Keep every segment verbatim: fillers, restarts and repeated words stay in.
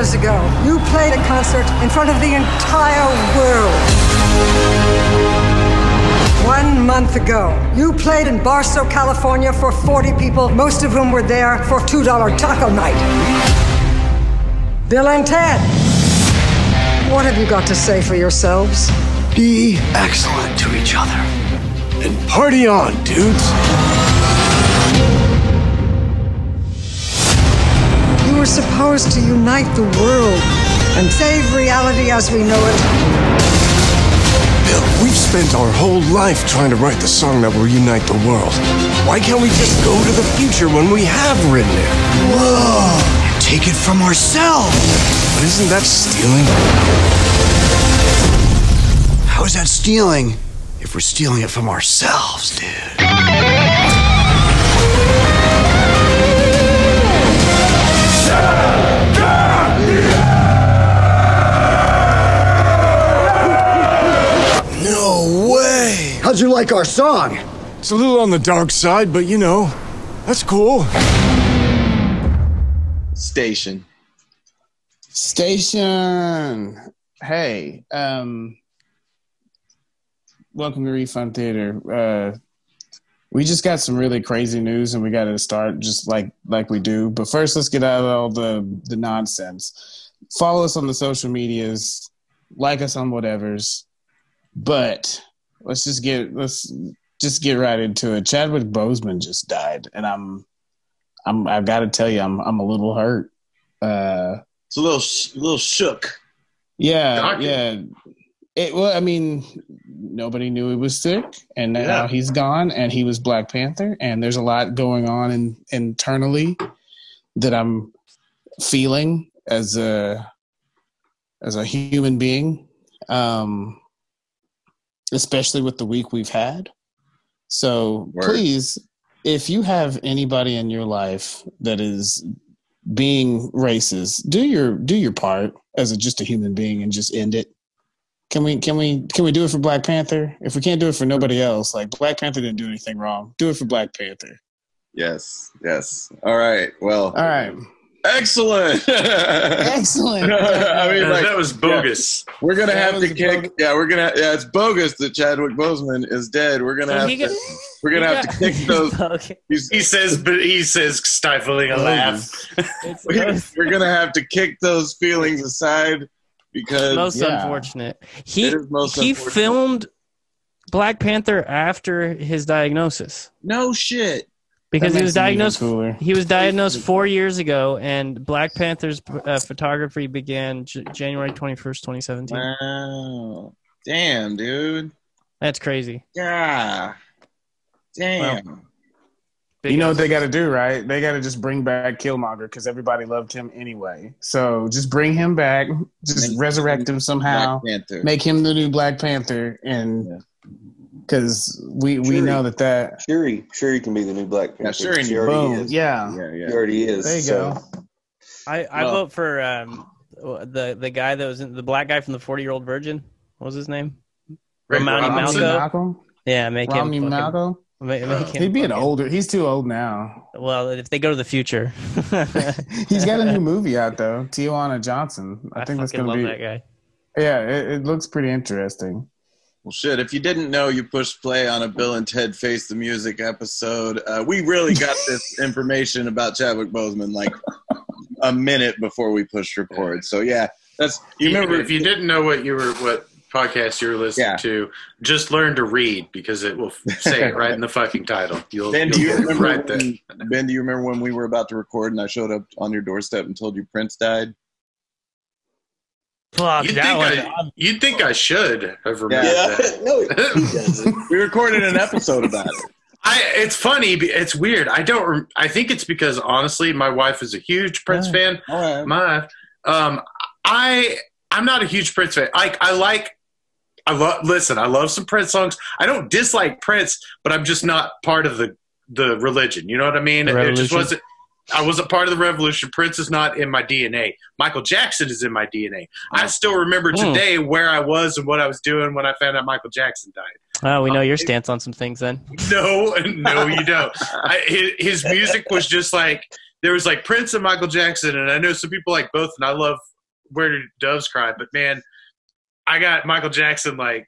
years ago, you played a concert in front of the entire world. One month ago, you played in Barstow, California for forty people, most of whom were there for two dollar taco night. Bill and Ted, what have you got to say for yourselves? Be excellent to each other. And party on, dudes. You were supposed to unite the world and save reality as we know it. Bill, we've spent our whole life trying to write the song that will unite the world. Why can't we just go to the future when we have written it? Whoa! And take it from ourselves! But isn't that stealing? How is that stealing? If we're stealing it from ourselves, dude. No way! How'd you like our song? It's a little on the dark side, but you know, that's cool. Station. Station! Hey, um... welcome to Refund Theater. Uh, we just got some really crazy news, and we got to start just like like we do. But first, let's get out of all the, the nonsense. Follow us on the social medias, like us on whatevers. But let's just get let's just get right into it. Chadwick Boseman just died, and I'm I'm I've got to tell you, I'm I'm a little hurt. Uh, it's a little sh- a little shook. Yeah, Doctor. yeah. It, well, I mean, nobody knew he was sick, and now yeah. he's gone, and he was Black Panther, and there's a lot going on in, internally that I'm feeling as a as a human being, um, especially with the week we've had. So Word. please, if you have anybody in your life that is being racist, do your do your part as a, just a human being and just end it. Can we can we can we do it for Black Panther? If we can't do it for nobody else, like Black Panther didn't do anything wrong. Do it for Black Panther. Yes, yes. All right. Well. All right. Excellent. Excellent. I mean, yeah, like, that was bogus. Yeah. We're gonna that have to kick. Bogus. Yeah, we're gonna. Yeah, it's bogus that Chadwick Boseman is dead. We're gonna so have to. Got, we're gonna have got, to kick those. Okay. He says, but he says, stifling a laugh. we're, we're gonna have to kick those feelings aside. Because most yeah. unfortunate. He most he unfortunate. filmed Black Panther after his diagnosis. No shit. Because he was diagnosed he was diagnosed four years ago, and Black Panther's uh, photography began J- January twenty first, twenty seventeen. Wow. Damn, dude. That's crazy. Yeah. Damn. Well, you know what they got to do, right? They got to just bring back Killmonger because everybody loved him anyway. So just bring him back, just make resurrect him somehow, make him the new Black Panther, and because we Shuri. we know that that Shuri Shuri can be the new Black Panther. Yeah, Shuri, she already boom. is. Yeah. yeah, yeah, she already is. There you so. go. I, I well, vote for um the the guy that was in, the black guy from the forty year old virgin. What was his name? Ray- Romani Malco. Yeah, make Romani him. Malco. He'd be an older. He's too old now. Well, if they go to the future, he's got a new movie out though. Tijuana Johnson. I, I think that's gonna love be. That guy. Yeah, it, it looks pretty interesting. Well, shit. If you didn't know, you pushed play on a Bill and Ted Face the Music episode. Uh, we really got this information about Chadwick Boseman like a minute before we pushed record. So yeah, that's you remember. If you didn't know what you were what. podcast you're listening yeah. to, just learn to read because it will say it right in the fucking title. You'll, Ben, do you'll you remember right when, Ben, do you remember when we were about to record and I showed up on your doorstep and told you Prince died? Well, you'd, think was, I, you'd think I should have remembered yeah. that. No, he doesn't. We recorded an episode about it. I, it's funny. It's weird. I don't. I think it's because, honestly, my wife is a huge Prince All right. fan. All right. My, um, I, I'm not a huge Prince fan. Like, I like I love listen. I love some Prince songs. I don't dislike Prince, but I'm just not part of the, the religion. You know what I mean? It just wasn't. I wasn't part of the revolution. Prince is not in my D N A. Michael Jackson is in my D N A. I still remember today where I was and what I was doing when I found out Michael Jackson died. Oh, we know um, your stance it, on some things then. No, no, you don't. I, his, his music was just like there was like Prince and Michael Jackson, and I know some people like both, and I love Where Do Doves Cry, but man, I got Michael Jackson like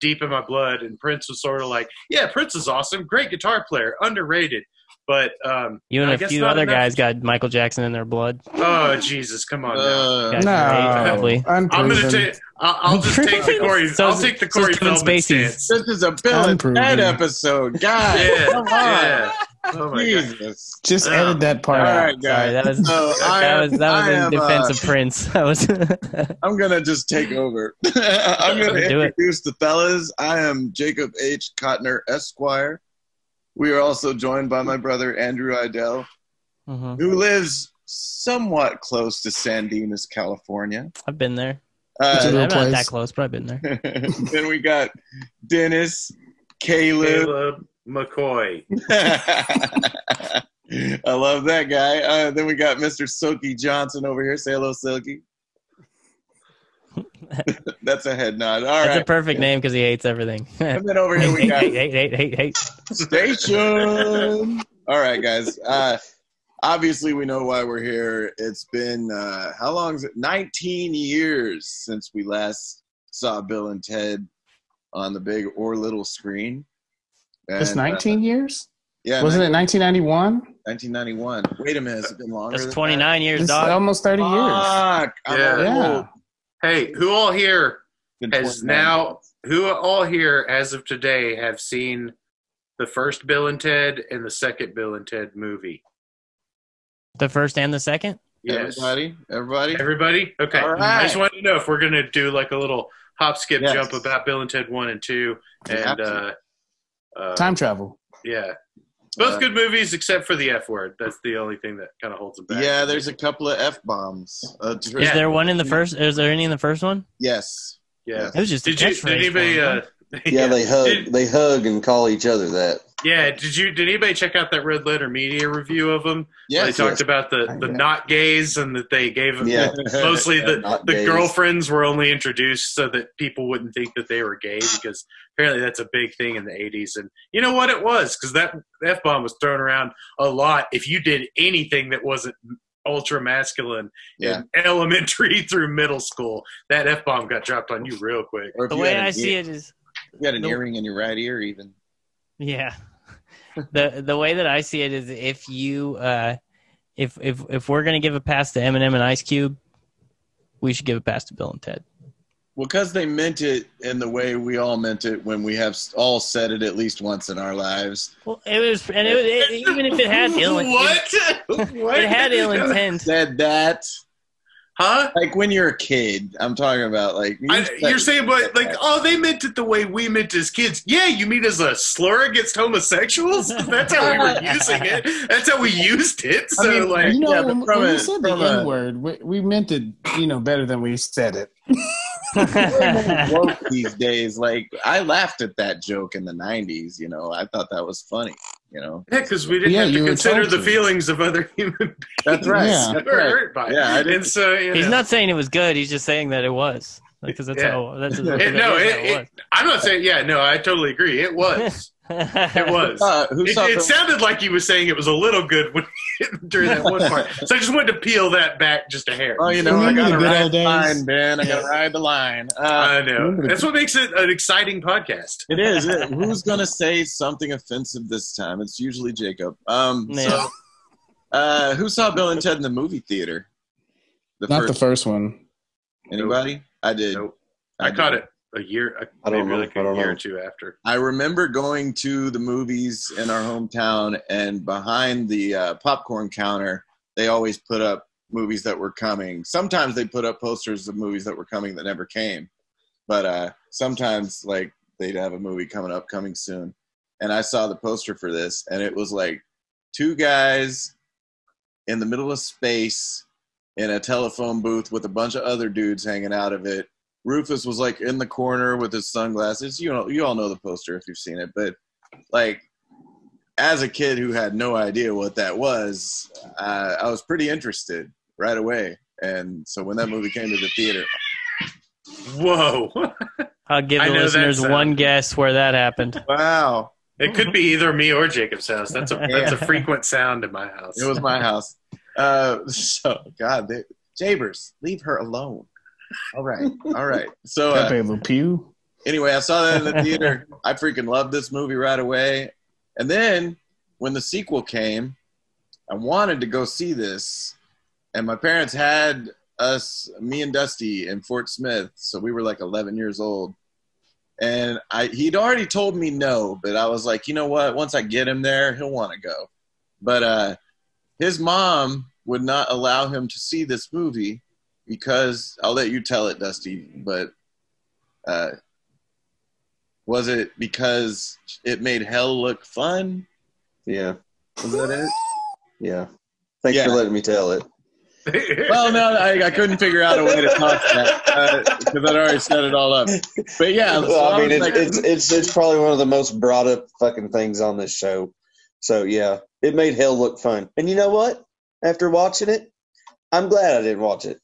deep in my blood, and Prince was sort of like, yeah, Prince is awesome, great guitar player, underrated. But um, you and I a few other enough. guys got Michael Jackson in their blood. Oh Jesus, come on! Uh, no, great, I'm, I'm gonna take. I'll, I'll just take the Corey. So I'll take the Corey so Feldman stance. This is a Bill and Ted episode, guys. Yeah, come on. Yeah. Oh my Jesus! God. Just um, edit that part. All right, guys. Sorry, that was so that am, was that was I in am, defense uh, of Prince. That was. I'm gonna just take over. I'm gonna introduce it. the fellas. I am Jacob H. Cotner, Esquire. We are also joined by my brother, Andrew Idell, mm-hmm. who lives somewhat close to Sandinas, California. I've been there. Uh, I'm not place. that close, but I've been there. Then we got Dennis Caleb, Caleb McCoy. I love that guy. Uh, then we got Mister Silky Johnson over here. Say hello, Silky. That's a head nod. All That's right. a perfect name because he hates everything. And then over here we got hate, hate, hate, hate, hate. Station. All right, guys. Uh, obviously, we know why we're here. It's been uh, how long is it? nineteen years since we last saw Bill and Ted on the big or little screen. And, it's nineteen uh, years. Yeah, wasn't it nineteen ninety-one? nineteen ninety-one. Wait a minute, has it been longer? That's twenty-nine that? years. It's dog. almost thirty Fuck. years. I'm yeah. yeah. old. Hey, who all here has now, who all here as of today have seen the first Bill and Ted and the second Bill and Ted movie? The first and the second? Yes. Everybody? Everybody? Everybody? Okay. All right. I just wanted to know if we're going to do like a little hop, skip, yes. jump about Bill and Ted one and two. And uh, uh, time travel. Yeah. Both uh, good movies, except for the F word. That's the only thing that kind of holds them back. Yeah, there's a couple of F bombs. Uh, is yeah. there one in the first? Is there any in the first one? Yes. Yeah. It was just. Did, a you, did anybody? Uh, yeah, yeah, they hug. Did, they hug and call each other that. Yeah. Did you? Did anybody check out that Red Letter Media review of them? Yeah. They talked yes. about the, the not gays and that they gave them yeah. mostly yeah, the the gays. girlfriends were only introduced so that people wouldn't think that they were gay because. Apparently that's a big thing in the eighties, and you know what it was, because that F-bomb was thrown around a lot if you did anything that wasn't ultra-masculine yeah. in elementary through middle school. That F-bomb got dropped on you real quick. Or the way I see it is... You had an earring in your right ear, even. Yeah. the The way that I see it is if you... Uh, if, if, if we're going to give a pass to Eminem and Ice Cube, we should give a pass to Bill and Ted. Well, because they meant it in the way we all meant it when we have all said it at least once in our lives. Well, it was, and it, it, even if it had ill intent, what? what? It had ill intent. Said that, huh? Like when you're a kid, I'm talking about like you I, you're saying, but like, oh, they meant it the way we meant as kids. Yeah, you mean as a slur against homosexuals? That's how we were using it. That's how we used it. So, I mean, like, you know, yeah, when, when a, we said the N word, we, we meant it, you know, better than we said it. Woke these days, like I laughed at that joke in the nineties. You know, I thought that was funny. You know, yeah, because we didn't yeah, have to consider the feelings of other human beings. That's right. Yeah, that's right. Hurt by yeah, it. I and so you know. He's not saying it was good. He's just saying that it was because like, that's yeah. how. That's it, that no, it, it, it, I'm not saying. Yeah, no, I totally agree. It was. It was. Uh, who it, it sounded like he was saying it was a little good when, during that one part. So I just wanted to peel that back just a hair. Oh, you know, I got to ride the line, Ben. I got to ride the line. Uh, I know. That's what makes it an exciting podcast. It is. It, who's going to say something offensive this time? It's usually Jacob. Um, yeah. so, uh, who saw Bill and Ted in the movie theater? The Not first the first one. one. Anybody? Nope. I did. Nope. I, I did. caught it. A year, a, maybe know, like a year know. or two after. I remember going to the movies in our hometown, and behind the uh, popcorn counter, they always put up movies that were coming. Sometimes they put up posters of movies that were coming that never came, but uh, sometimes like they'd have a movie coming up, coming soon. And I saw the poster for this, and it was like two guys in the middle of space in a telephone booth with a bunch of other dudes hanging out of it. Rufus was like in the corner with his sunglasses. You know, you all know the poster if you've seen it, but like as a kid who had no idea what that was, uh, I was pretty interested right away. And so when that movie came to the theater, whoa! I'll give the listeners one guess where that happened. Wow! It could be either me or Jacob's house. That's a that's a frequent sound in my house. It was my house. Uh, so, God, they, Jabers, leave her alone. All right, all right. So, uh, anyway, I saw that in the theater. I freaking loved this movie right away. And then when the sequel came, I wanted to go see this, and my parents had us, me and Dusty, in Fort Smith. So we were like eleven years old. And I, he'd already told me no, but I was like, you know what? Once I get him there, he'll want to go. But uh, his mom would not allow him to see this movie because, I'll let you tell it, Dusty, but uh, was it because it made hell look fun? Yeah. Was that it? Yeah. Thanks yeah. for letting me tell it. Well, no, I, I couldn't figure out a way to talk that because uh, I'd already set it all up. But yeah, so well, I mean, I it, like, it's it's it's probably one of the most brought up fucking things on this show. So yeah, it made hell look fun. And you know what? After watching it, I'm glad I didn't watch it.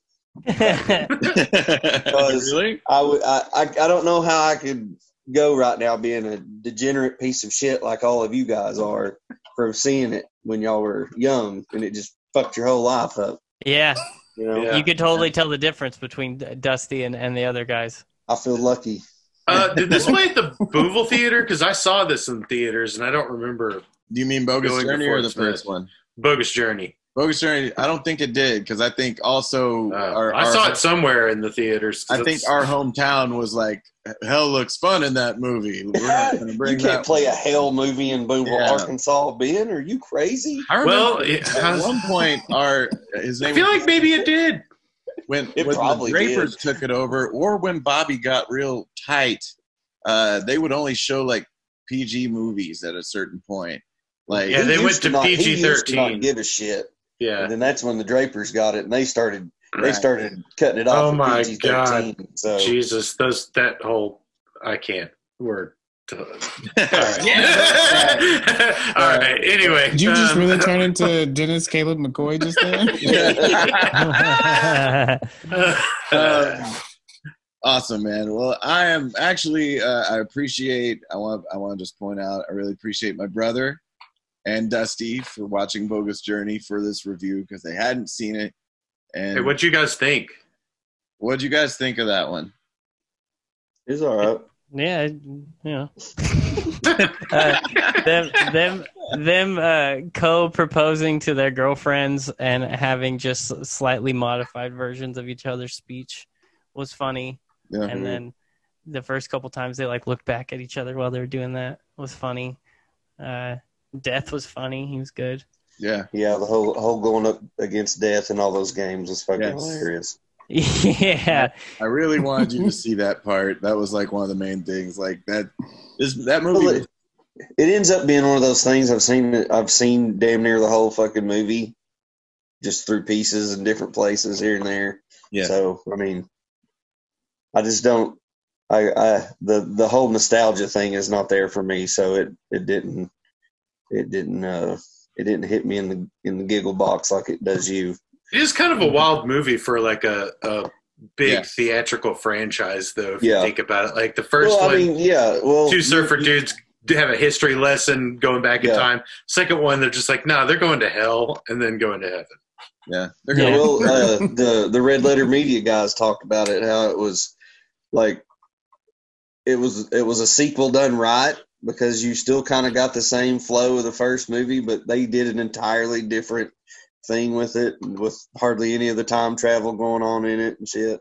Really? I, w- I, I I don't know how I could go right now being a degenerate piece of shit like all of you guys are from seeing it when y'all were young and it just fucked your whole life up. Yeah. You know? Yeah, you could totally tell the difference between Dusty and, and the other guys. I feel lucky. Uh, did this play at the Booville Theater? Because I saw this in theaters, and I don't remember. Do you mean Bogus Journey or the first one? Bogus Journey. Bogus Journey. I don't think it did, because I think also uh, our, I saw our, it somewhere in the theaters. I think our hometown was like, hell looks fun in that movie. We're not gonna bring you can't that play one. A hell movie in Boonville, yeah. Arkansas, Ben. Are you crazy? I remember well, it, at was, one point, our his name. I feel was, like maybe it did. When, it when probably the Drapers did. Took it over, or when Bobby got real tight, uh, they would only show like P G movies at a certain point. Like yeah, they went to, to P G thirteen. Give a shit. Yeah, and then that's when the Drapers got it, and they started. They right. started cutting it off. Oh my P G thirteen, God! So. Jesus, those that whole I can't word. All right. Yeah. All right. Uh, anyway, did you um, just really turn into Dennis Caleb McCoy just then? uh, awesome, man. Well, I am actually. Uh, I appreciate. I want. I want to just point out. I really appreciate my brother and Dusty for watching Bogus Journey for this review because they hadn't seen it. And hey, what'd you guys think? What'd you guys think of that one? It's all right. Yeah, you know. uh, them, them, them uh, co-proposing to their girlfriends and having just slightly modified versions of each other's speech was funny. Yeah, and mm-hmm. then the first couple times they like looked back at each other while they were doing that was funny. Uh, Death was funny. He was good. Yeah, yeah. The whole whole going up against death and all those games was fucking yes. hilarious. Yeah, I really wanted you to see that part. That was like one of the main things. Like that, this that movie. Well, it, it ends up being one of those things. I've seen I've seen damn near the whole fucking movie, just through pieces in different places here and there. Yeah. So I mean, I just don't. I, I the the whole nostalgia thing is not there for me. So it it didn't it didn't. Uh, It didn't hit me in the in the giggle box like it does you. It is kind of a wild movie for like a, a big yeah. theatrical franchise, though. If yeah. you think about it, like the first well, one, I mean, yeah, well, two surfer you, dudes have a history lesson going back yeah. in time. Second one, they're just like, no, nah, they're going to hell and then going to heaven. Yeah, they're going. Yeah. Well, uh, the the Red Letter Media guys talked about it, how it was like it was it was a sequel done right. Because you still kind of got the same flow of the first movie, but they did an entirely different thing with it, with hardly any of the time travel going on in it and shit.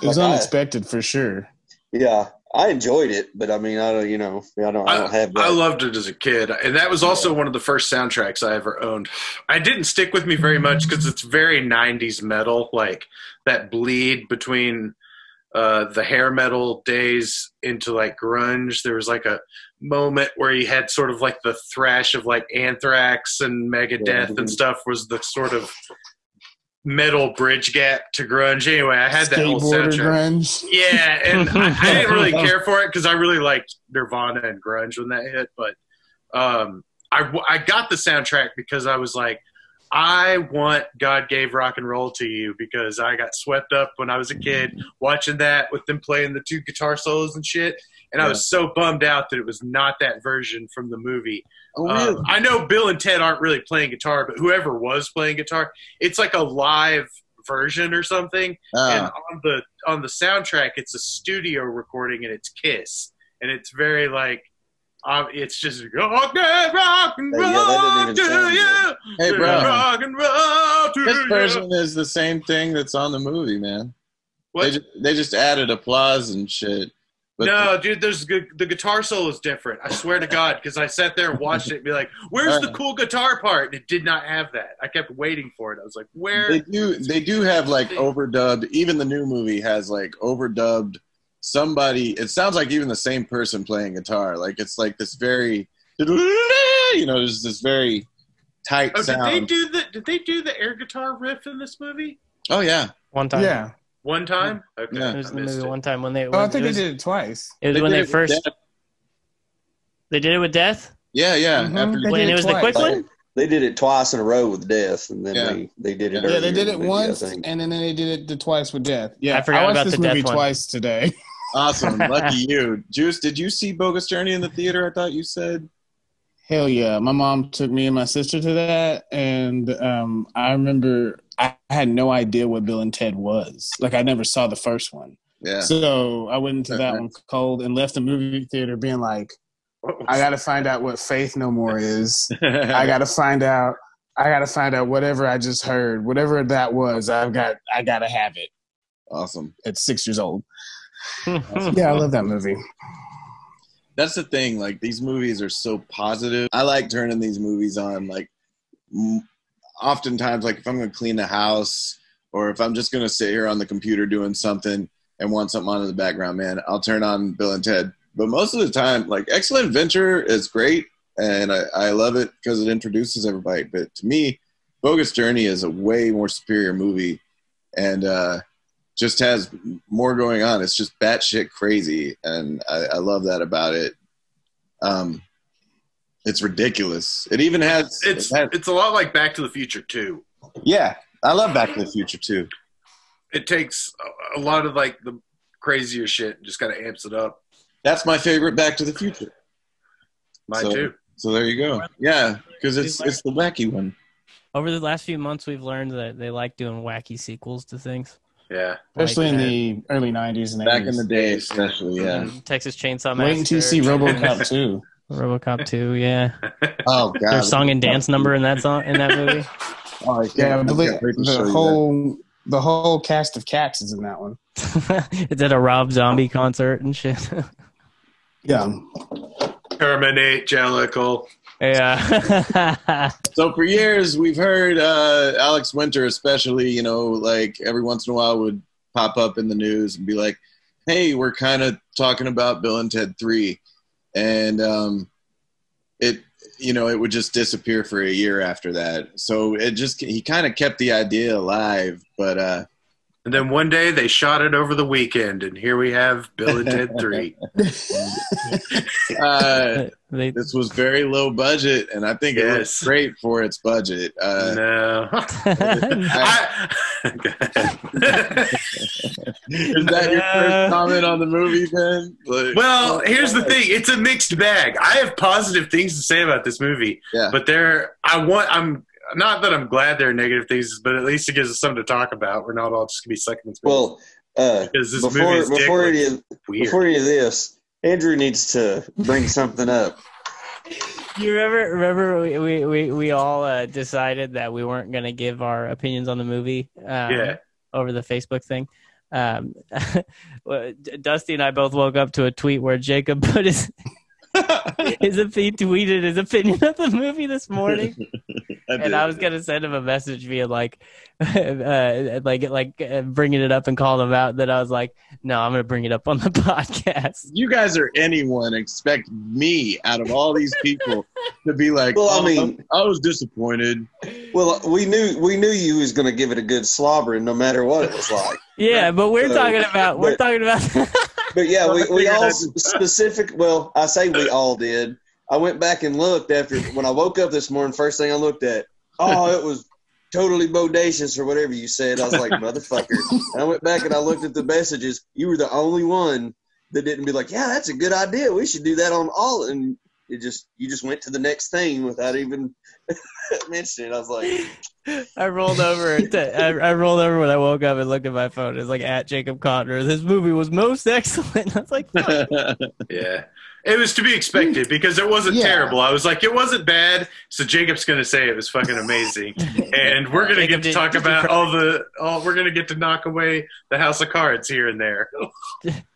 It was like unexpected I, for sure. Yeah, I enjoyed it, but I mean, I don't, you know, I don't, I, I don't have. That. I loved it as a kid, and that was also yeah. one of the first soundtracks I ever owned. I didn't stick with me very much because it's very nineties metal, like that bleed between. Uh, the hair metal days into like grunge. There was like a moment where you had sort of like the thrash of like Anthrax and Megadeth yeah, mm-hmm. and stuff was the sort of metal bridge gap to grunge. Anyway, I had that whole soundtrack. Yeah, and I, I didn't really care for it because I really liked Nirvana and grunge when that hit. But um, I I got the soundtrack because I was like, I want God Gave Rock and Roll to You because I got swept up when I was a kid watching that with them playing the two guitar solos and shit. And yeah. I was so bummed out that it was not that version from the movie. Oh, really? um, I know Bill and Ted aren't really playing guitar, but whoever was playing guitar, it's like a live version or something. Uh. And on the on the soundtrack, it's a studio recording, and it's Kiss, and it's very like. Um, it's just oh, yeah, rock and roll yeah, to you. Hey, bro. Rock and roll to this version you. Is the same thing that's on the movie, man. What? They just, they just added applause and shit. But no, the, dude, there's the guitar solo is different. I swear to God, because I sat there and watched it and be like, "Where's the cool guitar part?" And it did not have that. I kept waiting for it. I was like, "Where?" They do. They do have like overdubbed. Even the new movie has like overdubbed. Somebody, it sounds like even the same person playing guitar. Like it's like this very, you know, there's this very tight oh, sound. Did they do the? Did they do the air guitar riff in this movie? Oh yeah, one time. Yeah, one time. Okay, yeah. It was the movie it. one time when they. When, oh, I think was, they did it twice. It was they when they first. Death. They did it with Death. Yeah, yeah. Mm-hmm. After when it, it was twice. the quick one. They did it twice in a row with Death, and then yeah. they, they did it. Yeah, they did it movie, once, and then they did it the twice with Death. Yeah, I forgot I about this the movie Death twice one. today. Awesome. Lucky you. Juice, did you see Bogus Journey in the theater? I thought you said. Hell yeah. My mom took me and my sister to that. And um, I remember I had no idea what Bill and Ted was. Like, I never saw the first one. Yeah. So I went into that one cold and left the movie theater being like, I got to find out what Faith No More is. I got to find out. I got to find out whatever I just heard. Whatever that was, I've got, I got to have it. Awesome. At six years old. Yeah, I love that movie. That's the thing, like these movies are so positive. I like turning these movies on, like m- oftentimes, like if I'm gonna clean the house or if I'm just gonna sit here on the computer doing something and want something on in the background, man, I'll turn on Bill and Ted. But most of the time, like Excellent Adventure is great and I, I love it because it introduces everybody, but to me Bogus Journey is a way more superior movie and uh just has more going on. It's just batshit crazy, and I, I love that about it. Um, it's ridiculous. It even has it's it has, it's a lot like Back to the Future too. Yeah, I love Back to the Future too. It takes a lot of like the crazier shit and just kind of amps it up. That's my favorite Back to the Future. Mine so, too. So there you go. Yeah, because it's it's the wacky one. Over the last few months, we've learned that they like doing wacky sequels to things. Yeah, especially like, in the uh, early nineties and back eighties. In the day, especially yeah. Texas Chainsaw Massacre. Wait until you see RoboCop two. RoboCop two, yeah. Oh god, their song and dance number in that song in that movie. Oh yeah, yeah the, the whole the whole cast of cats is in that one. It's at a Rob Zombie concert and shit. Yeah. Terminate Jellicle. Yeah. So for years we've heard uh, Alex Winter, especially, you know, like every once in a while would pop up in the news and be like, "Hey, we're kind of talking about Bill and Ted three," and um, it, you know, it would just disappear for a year after that. So it just he kind of kept the idea alive, but uh, and then one day they shot it over the weekend, and here we have Bill and Ted three. uh, They, this was very low budget, and I think yes. It was great for its budget. Uh, no. I, is that your first comment on the movie, Ben? Like, well, here's the thing. It's a mixed bag. I have positive things to say about this movie, yeah. but there, I want, I'm not that I'm glad there are negative things, but at least it gives us something to talk about. We're not all just going to be sucking this movie. Well, uh, this before, before, any of, before any of this, Andrew needs to bring something up. You remember? Remember, we we we, we all uh, decided that we weren't going to give our opinions on the movie. Um, yeah. Over the Facebook thing, um, Dusty and I both woke up to a tweet where Jacob put his his he tweeted his opinion of the movie this morning, I and I was going to send him a message via like, uh, like like uh, bringing it up and calling him out. That I was like, no, I'm going to bring it up on the podcast. You guys or anyone expect me out of all these people to be like? Well, oh, I mean, I was disappointed. Well, we knew we knew you was going to give it a good slobbering, no matter what it was like. Yeah, but we're so, talking about we're but, talking about. But yeah, we, we all specific. Well, I say we all did. I went back and looked after when I woke up this morning. First thing I looked at, oh, it was totally bodacious or whatever you said. I was like, motherfucker. And I went back and I looked at the messages. You were the only one that didn't be like, yeah, that's a good idea. We should do that on all. And it just, you just went to the next thing without even mentioning it. I was like, I rolled over. To, I, I rolled over when I woke up and looked at my phone. It was like at Jacob Cotner. This movie was most excellent. I was like, fuck. Yeah, it was to be expected because it wasn't yeah. terrible. I was like, it wasn't bad. So Jacob's going to say it was fucking amazing. And we're going to get to talk did, about did all the, all we're going to get to knock away the house of cards here and there.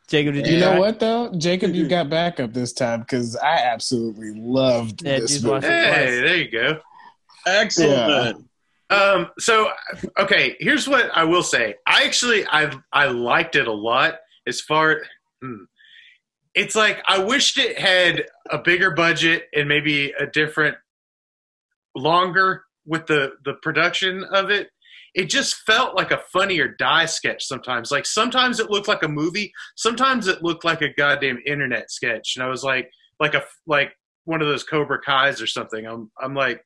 Jacob, did you, you know not? What though? Jacob, you got backup this time because I absolutely loved yeah, this movie. Hey, there you go. Excellent. Yeah. Um, so, okay, here's what I will say. I actually, I I liked it a lot. As far, hmm, it's like I wished it had a bigger budget and maybe a different, longer with the the production of it. It just felt like a Funny or Die sketch sometimes. Like sometimes it looked like a movie. Sometimes it looked like a goddamn internet sketch. And I was like, like a like one of those Cobra Kai's or something. I'm I'm like,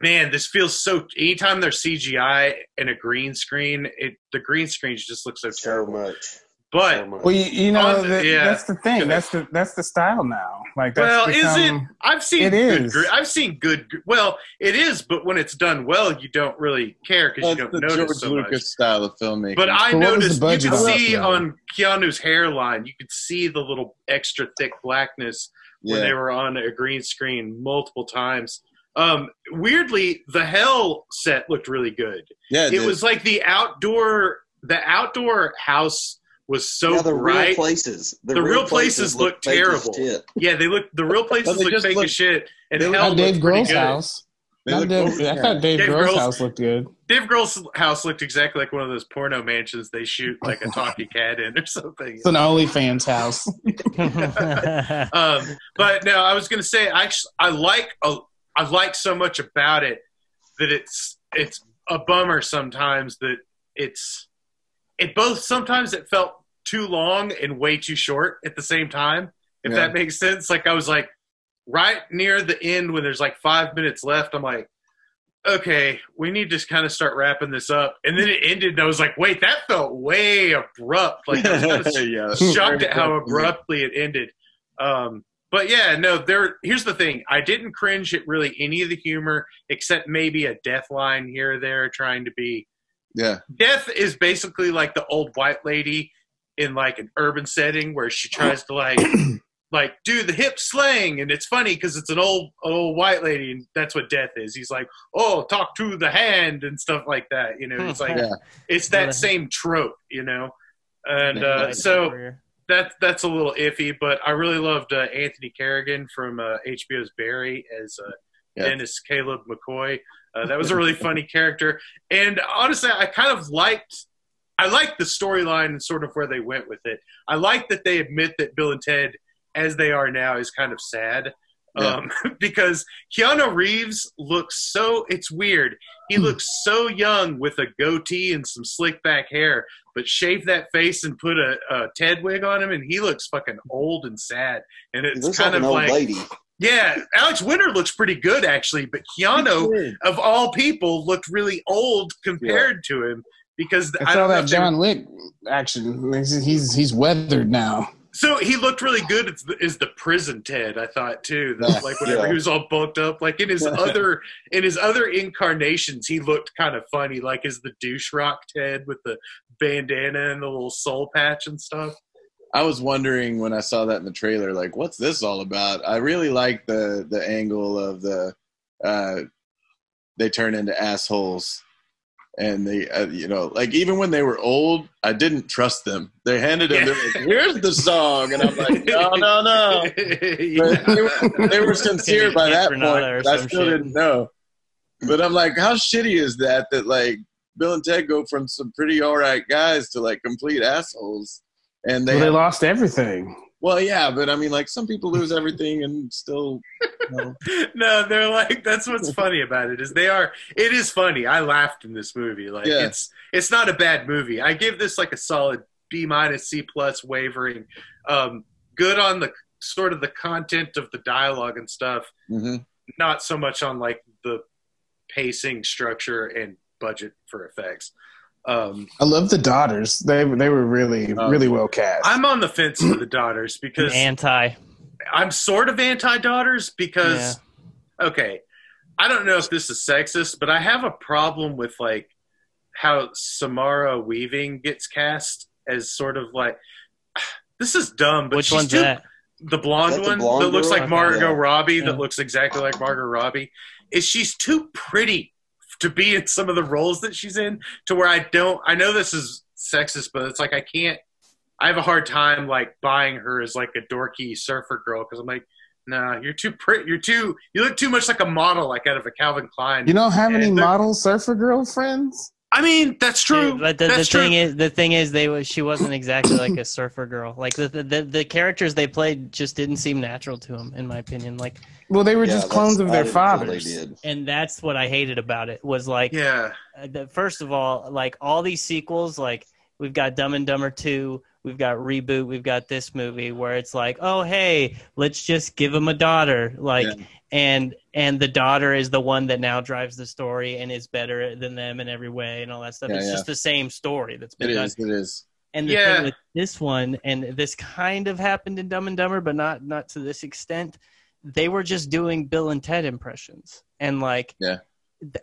man, this feels so. Anytime there's C G I and a green screen, it the green screen just looks so, so terrible. Much. But so much. Well, you, you know the, the, yeah. that's the thing. That's the that's the style now. Like that's well, become, is it? I've seen it good, is. I've seen good. Well, it is, but when it's done well, you don't really care because you don't the notice George so Lucas much. Style of filmmaking. But I so noticed you could see now? On Keanu's hairline, you could see the little extra thick blackness yeah. when they were on a green screen multiple times. Um, weirdly, the hell set looked really good. Yeah, it, it was like the outdoor, the outdoor house. Was so yeah, the bright. Real places. The, the real places, places look, look terrible. Yeah, they look. The real places look fake looked, as shit. And hell, Dave Grohl's house. Dave, I thought Dave, Dave Grohl's house looked good. Dave Grohl's house looked exactly like one of those porno mansions they shoot like a talkie cat in or something. It's an OnlyFans house. um, but no, I was gonna say I I like a, I like so much about it that it's it's a bummer sometimes that it's it both sometimes it felt too long and way too short at the same time, if yeah. that makes sense. Like I was like right near the end when there's like five minutes left, I'm like, okay, we need to kind of start wrapping this up. And then it ended and I was like, wait, that felt way abrupt. Like I was kind of yeah, shocked at how abruptly it ended. Um, but yeah, no, there, here's the thing. I didn't cringe at really any of the humor except maybe a death line here or there trying to be. Yeah. Death is basically like the old white lady in like an urban setting where she tries to like like do the hip slang, and it's funny because it's an old old white lady, and that's what Death is. He's like, oh, talk to the hand and stuff like that, you know. It's like yeah. it's that same trope, you know. And uh, so that that's a little iffy, but I really loved uh, Anthony Carrigan from uh, H B O's Barry as uh, yeah. Dennis Caleb McCoy. Uh, that was a really funny character, and honestly, I kind of liked. I liked the storyline and sort of where they went with it. I like that they admit that Bill and Ted, as they are now, is kind of sad um, yeah. because Keanu Reeves looks so. It's weird. He looks so young with a goatee and some slick back hair, but shave that face and put a, a Ted wig on him, and he looks fucking old and sad. And it's kind like of an old like. Lady. Yeah, Alex Winter looks pretty good, actually, but Keanu, of all people, looked really old compared yeah. to him because I, I saw that John were... Wick action. He's he's weathered now. So he looked really good as the, as the prison Ted, I thought, too. The, yeah. Like whenever yeah. he was all bulked up, like in his other in his other incarnations, he looked kind of funny, like as the douche rock Ted with the bandana and the little soul patch and stuff. I was wondering when I saw that in the trailer, like, what's this all about? I really like the the angle of the uh, they turn into assholes, and they, uh, you know, like even when they were old, I didn't trust them. They handed them, yeah. they were like, here's the song, and I'm like, no, no, no. But they, were, they were sincere by that point. I still shit. Didn't know, but I'm like, how shitty is that? That like Bill and Ted go from some pretty all right guys to like complete assholes. And they, well, they lost everything. Well, yeah, but I mean, like, some people lose everything and still. You know. No, they're like, that's what's funny about it is they are. It is funny. I laughed in this movie. Like, yeah. it's it's not a bad movie. I give this like a solid B minus, C plus, wavering. Um, good on the sort of the content of the dialogue and stuff. Mm-hmm. Not so much on like the pacing, structure, and budget for effects. Um, I love the daughters. They they were really um, really well cast. I'm on the fence with the daughters because anti. I'm sort of anti daughters because yeah. okay, I don't know if this is sexist, but I have a problem with like how Samara Weaving gets cast as sort of like this is dumb. But which she's one's too, that? The blonde that the one blonde that looks girl? Like Margot yeah. Robbie. Yeah. That looks exactly like Margot Robbie. Is she's too pretty to be in some of the roles that she's in to where I don't, I know this is sexist, but it's like, I can't, I have a hard time like buying her as like a dorky surfer girl. Cause I'm like, nah, you're too pretty. You're too, you look too much like a model, like out of a Calvin Klein. You don't have any model surfer girl friends. I mean, that's true. Dude, but the, that's the true. thing is, the thing is they, she wasn't exactly like a surfer girl. Like the, the, the, the characters they played just didn't seem natural to them, in my opinion. Like, well, they were yeah, just clones of their fathers. And that's what I hated about it was like, yeah. Uh, first of all, like all these sequels, like we've got Dumb and Dumber two, we've got Reboot, we've got this movie where it's like, oh, hey, let's just give them a daughter. Like, yeah. and, and the daughter is the one that now drives the story and is better than them in every way and all that stuff. Yeah, it's yeah. just the same story that's been it done. Is, it is. And the yeah. thing with this one, and this kind of happened in Dumb and Dumber, but not, not to this extent, they were just doing Bill and Ted impressions. And like, yeah.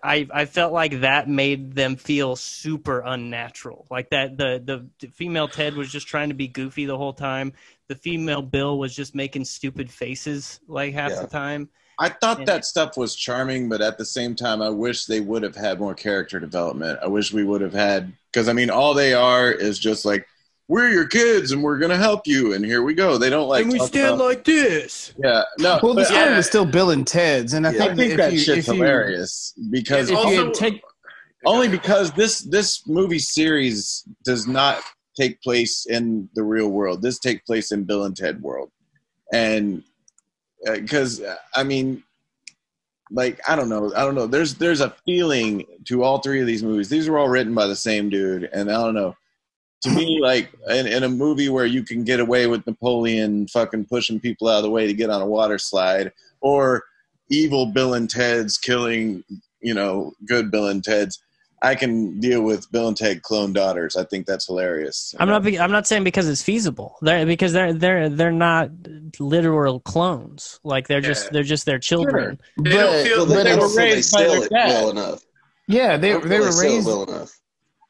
I I felt like that made them feel super unnatural. Like that the the female Ted was just trying to be goofy the whole time. The female Bill was just making stupid faces like half yeah. the time. I thought and that it, stuff was charming, but at the same time, I wish they would have had more character development. I wish we would have had, because I mean, all they are is just like, we're your kids and we're going to help you. And here we go. They don't like, and we stand about, like this. Yeah. No. Well, this guy was still Bill and Ted's. And I yeah, think, I think if that you, shit's if hilarious you, because if also, you take, only because this, this movie series does not take place in the real world. This takes place in Bill and Ted world. And uh, cause uh, I mean, like, I don't know. I don't know. There's, there's a feeling to all three of these movies. These were all written by the same dude. And I don't know. To me, like, in, in a movie where you can get away with Napoleon fucking pushing people out of the way to get on a water slide, or evil Bill and Ted's killing, you know, good Bill and Ted's, I can deal with Bill and Ted clone daughters. I think that's hilarious. I'm know? not. Be I'm not saying because it's feasible. They're, because they're they're they're not literal clones. Like they're yeah. just they're just their children. Sure. They but, don't feel but they were raised by their dad. Well enough. Yeah, they they were raised well enough.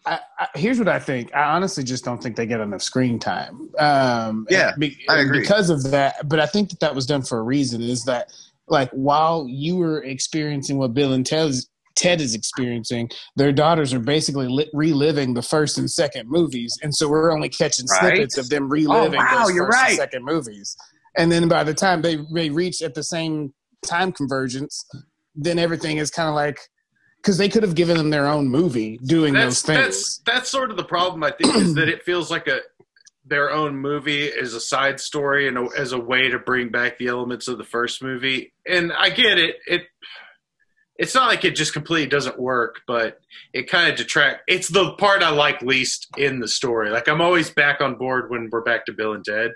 I, I, here's what I think. I honestly just don't think they get enough screen time. Um, yeah, be, I agree. Because of that, but I think that that was done for a reason. Is that like while you were experiencing what Bill and Ted, Ted is experiencing, their daughters are basically li reliving the first and second movies, and so we're only catching right? snippets of them reliving oh, wow, those first right. and second movies. And then by the time they they reach at the same time convergence, then everything is kind of like. Because they could have given them their own movie doing that's, those things. That's, that's sort of the problem, I think, is that it feels like a their own movie is a side story and a, as a way to bring back the elements of the first movie. And I get it. It It's not like it just completely doesn't work, but it kind of detracts. It's the part I like least in the story. Like, I'm always back on board when we're back to Bill and Ted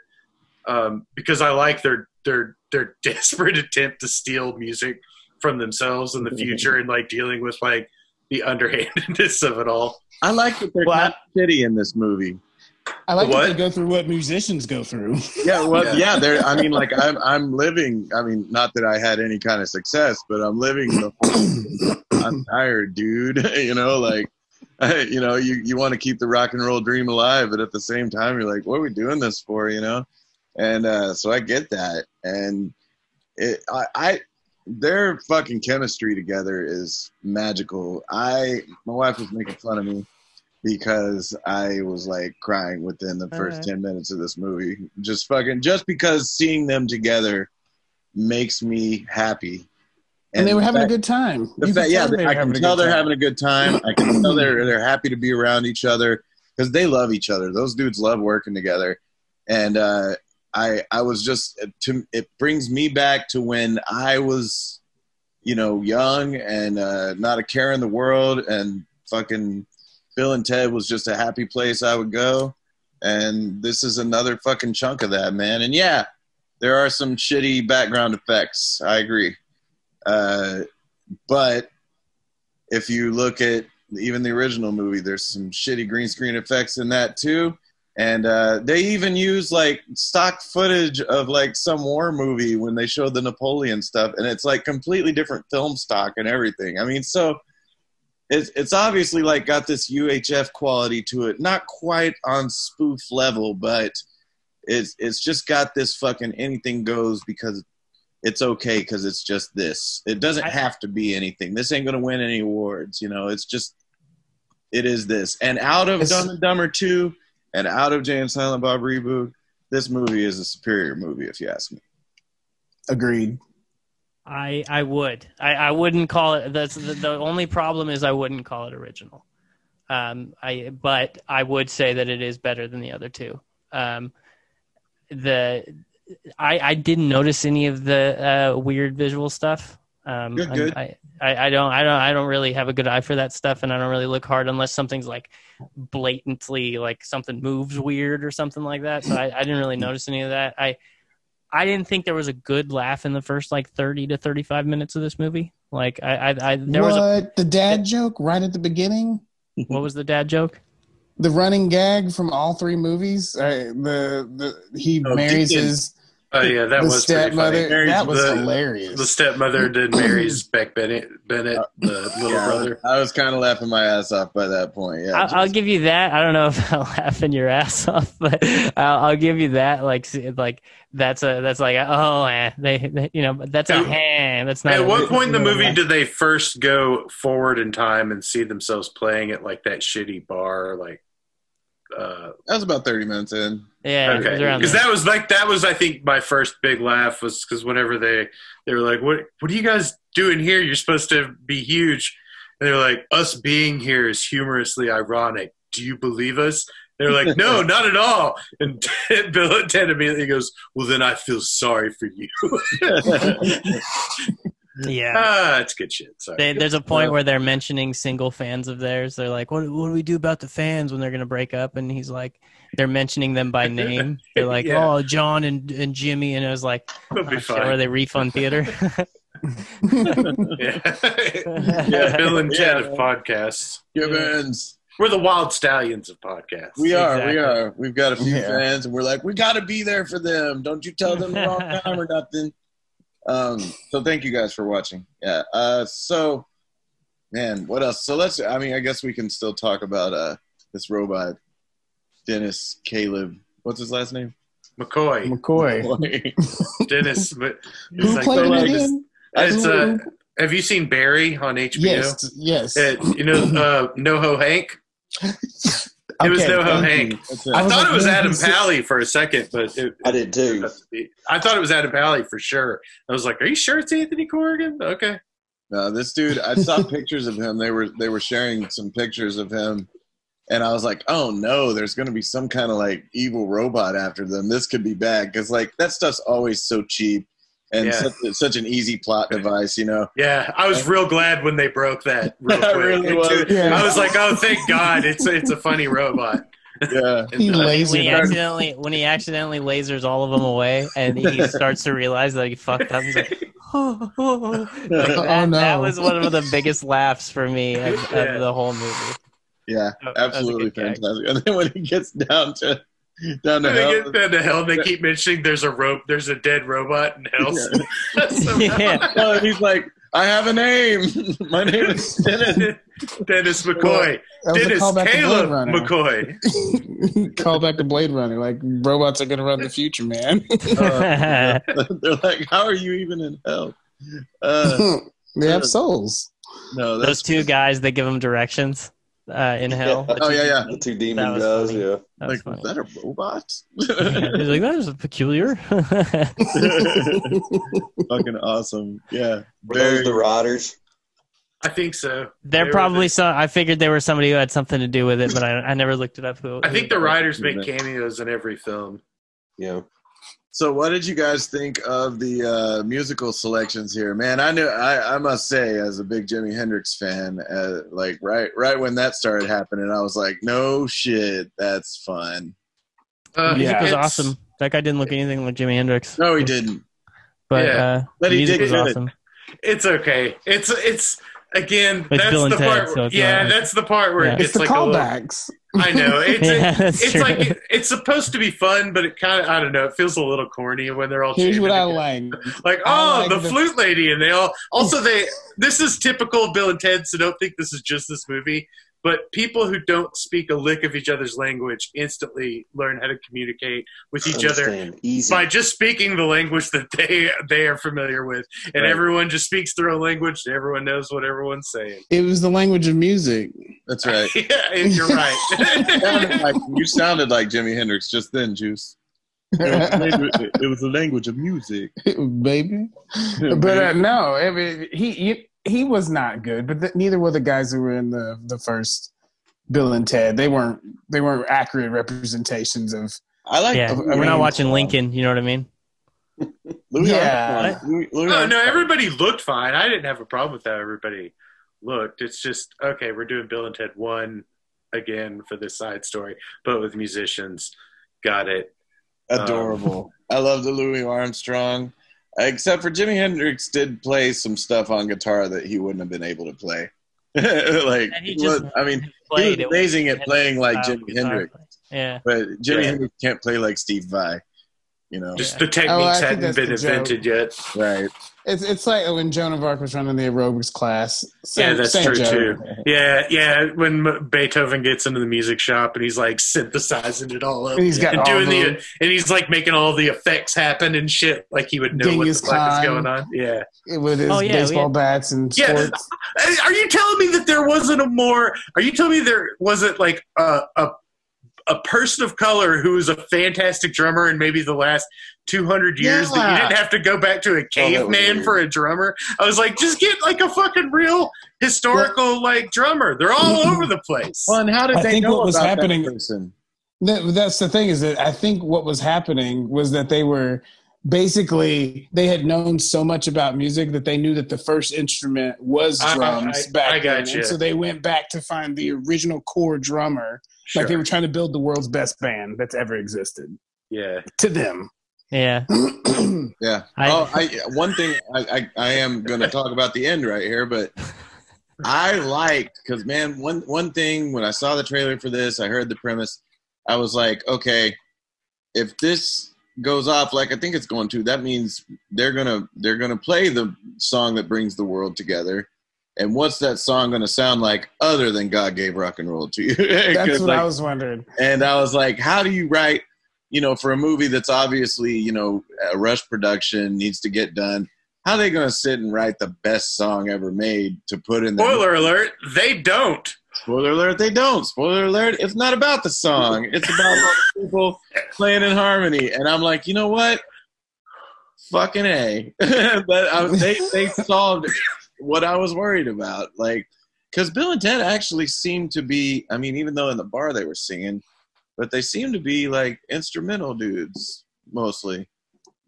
um, because I like their, their, their desperate attempt to steal music from themselves in the future and like dealing with like the underhandedness of it all. I like that they're well, not shitty in this movie. I like what? that they go through what musicians go through. Yeah, well, yeah. yeah they're, I mean, like I'm, I'm living. I mean, not that I had any kind of success, but I'm living the whole. I'm tired, dude. You know, like, you know, you you want to keep the rock and roll dream alive, but at the same time, you're like, what are we doing this for? You know, and uh, so I get that, and it, I. I Their fucking chemistry together is magical. I my wife was making fun of me because I was like crying within the first okay. ten minutes of this movie. Just fucking just because seeing them together makes me happy. And, and they were the having fact, a good time. The fact, yeah, I can tell they're time. having a good time. I can tell they're they're happy to be around each other because they love each other. Those dudes love working together, and. uh I, I was just, to, it brings me back to when I was, you know, young and uh, not a care in the world, and fucking Bill and Ted was just a happy place I would go. And this is another fucking chunk of that, man. And yeah, there are some shitty background effects. I agree. Uh, but if you look at even the original movie, there's some shitty green screen effects in that too. And uh, they even use like stock footage of like some war movie when they showed the Napoleon stuff, and it's like completely different film stock and everything. I mean, so it's it's obviously like got this U H F quality to it, not quite on spoof level, but it's it's just got this fucking anything goes because it's okay because it's just this. It doesn't have to be anything. This ain't gonna win any awards, you know. It's just it is this. And out of Dumb and Dumber two. And out of Jay and Silent Bob Reboot, this movie is a superior movie, if you ask me. Agreed. I I would. I, I wouldn't call it. That's the, the only problem is I wouldn't call it original. Um, I but I would say that it is better than the other two. Um, the I I didn't notice any of the uh, weird visual stuff. Um, You're good. I, I, I don't I don't I don't really have a good eye for that stuff, and I don't really look hard unless something's like blatantly like something moves weird or something like that. So I, I didn't really notice any of that. I I didn't think there was a good laugh in the first like thirty to thirty five minutes of this movie. Like I I, I there what? was a, the dad it, joke right at the beginning. What was the dad joke? The running gag from all three movies. Uh, the the he oh, marries Dickens. his. Oh yeah, that the was stepmother. Funny. That was the, hilarious. The stepmother did Mary's Beck Bennett, Bennett the little yeah, brother. I was kind of laughing my ass off by that point. Yeah, I'll, just, I'll give you that. I don't know if I'll laugh in your ass off, but I'll, I'll give you that. Like, like that's a that's like a, oh, eh, they, they you know, but that's yeah. a eh, that's not. At what movie, point in the movie laugh. do they first go forward in time and see themselves playing at like that shitty bar, like? Uh, that was about thirty minutes in. Yeah, okay. Because that was like that was I think my first big laugh was because whenever they they were like, "What what are you guys doing here? You're supposed to be huge," and they're like, "Us being here is humorously ironic. Do you believe us?" They're like, "No, not at all." And Bill and Ted immediately goes, "Well, then I feel sorry for you." Yeah, ah, it's good shit. Sorry. They, there's a point where they're mentioning single fans of theirs. They're like, "What? What do we do about the fans when they're going to break up?" And he's like, "They're mentioning them by name. They're like, yeah. oh, John and and Jimmy." And it was like, oh, shit, "Are they refund theater?" yeah. yeah, Bill and Ted yeah. of podcasts. Gibbons. We're the wild stallions of podcasts. We are, exactly. we are. We've got a few yeah. fans, and we're like, we got to be there for them. Don't you tell them the wrong time or nothing. Um, so thank you guys for watching. Yeah. Uh, so man, what else? So let's, I mean, I guess we can still talk about, uh, this robot, Dennis Caleb, what's his last name? McCoy. McCoy. McCoy. Dennis. But it's Who like, played like, it it's, uh, have you seen Barry on H B O? Yes. Yes. It, you know, uh, NoHo Hank. It okay, was NoHo Hank. I, I thought like, it was Adam Pally for a second, but it, I did too. I thought it was Adam Pally for sure. I was like, "Are you sure it's Anthony Corrigan?" Okay. No, this dude. I saw pictures of him. They were they were sharing some pictures of him, and I was like, "Oh no, there's going to be some kind of like evil robot after them. This could be bad because like that stuff's always so cheap." And yeah. such, such an easy plot device, you know. Yeah, I was real glad when they broke that. Real quick. really was. Yeah. I was like, "Oh, thank God! It's a, it's a funny robot." Yeah, he lasers. When he accidentally when he accidentally lasers all of them away, and he starts to realize that he fucked up. He's like, oh, oh, oh. Like that, oh no! That was one of the biggest laughs for me of, yeah. of the whole movie. Yeah, oh, absolutely fantastic. Gag. And then when he gets down to. Down to, hell. Get down to hell. They keep mentioning there's a rope. There's a dead robot in hell. Yeah. yeah. No, and he's like, I have a name. My name is Dennis. Dennis McCoy. Well, Dennis Caleb McCoy. Call back to Blade Runner. Like robots are gonna run the future, man. uh, they're like, how are you even in hell? Uh, they have souls. No, those two guys that give them directions. Uh, in hell. Yeah. Oh, yeah, yeah. The two demon guys, yeah. That like, was that a robot? yeah, he's like, that is peculiar. Fucking awesome. Yeah. Were Very... those the Rotters? I think so. They're they probably some. I figured they were somebody who had something to do with it, but I, I never looked it up. Who? I who think the Riders make cameos in every film. Yeah. So what did you guys think of the uh, musical selections here? Man, I knew I, I must say, as a big Jimi Hendrix fan, uh, like right right when that started happening, I was like, no shit, that's fun. Uh, the music yeah, was awesome. That guy didn't look anything like Jimi Hendrix. No, he didn't. But, yeah. uh, but the he music did, was awesome. It. It's okay. It's it's Again, it's that's Bill the and part. Ted, where, so yeah, right. that's the part where yeah. it it's the like callbacks. I know it's yeah, a, it's true. like it, it's supposed to be fun, but it kind of I don't know. It feels a little corny when they're all. Here's what I again. like. Like oh, like the, the flute lady, and they all. Also, they this is typical of Bill and Ted, so don't think this is just this movie. But people who don't speak a lick of each other's language instantly learn how to communicate with each Understand. other Easy. by just speaking the language that they they are familiar with. And right. everyone just speaks their own language. And everyone knows what everyone's saying. It was the language of music. That's right. yeah, you're right. you, sounded like, you sounded like Jimi Hendrix just then, Juice. It was the language of music. Baby. Yeah, but uh, no, I mean, he... You, He was not good, but th- neither were the guys who were in the, the first Bill and Ted. They weren't they weren't accurate representations of. I like. Yeah, of, we're I mean, not watching Lincoln. You know what I mean? Louis yeah. Louis, Louis oh, no, everybody looked fine. I didn't have a problem with how everybody looked. It's just okay. We're doing Bill and Ted one again for this side story, but with musicians. Got it. Adorable. Um, I love the Louis Armstrong. Except for Jimi Hendrix did play some stuff on guitar that he wouldn't have been able to play. like, he just, I mean, he was amazing at playing like Jimi Hendrix. Yeah, but Jimi yeah. Hendrix can't play like Steve Vai. You know, just the techniques oh, hadn't been invented joke. yet. Right. It's it's like when Joan of Arc was running the aerobics class. Same, yeah, that's true joke. too. Yeah, yeah. When Beethoven gets into the music shop and he's like synthesizing it all up, and he's got and all doing the, the and he's like making all the effects happen and shit. Like he would know what the fuck is going on. Yeah, with his oh, yeah, baseball had, bats and sports. Yeah. Are you telling me that there wasn't a more? Are you telling me there wasn't like a a a person of color who is a fantastic drummer in maybe the last two hundred years yeah. that you didn't have to go back to a caveman oh, for a drummer. I was like, just get like a fucking real historical yeah. like drummer. They're all over the place. Well, and how did I they think know what was about happening, that person? That, that's the thing is that I think what was happening was that they were basically, they had known so much about music that they knew that the first instrument was drums I, I, back I got then. You. And so they went back to find the original core drummer. Sure. Like they were trying to build the world's best band that's ever existed. Yeah. To them. Yeah. yeah. I, oh, I, one thing I, I, I am going to talk about the end right here, but I liked, because, man, one, one thing, when I saw the trailer for this, I heard the premise, I was like, okay, if this goes off like I think it's going to, that means they're going to they're gonna play the song that brings the world together. And what's that song going to sound like other than God Gave Rock and Roll to You? That's what like, I was wondering. And I was like, how do you write, you know, for a movie that's obviously, you know, a rush production needs to get done. How are they going to sit and write the best song ever made to put in the Spoiler movie? alert, they don't. Spoiler alert, they don't. Spoiler alert, it's not about the song. It's about people playing in harmony. And I'm like, you know what? Fucking A. but um, they, they solved it. What I was worried about, like, because Bill and Ted actually seemed to be, I mean, even though in the bar they were singing, but they seemed to be, like, instrumental dudes, mostly.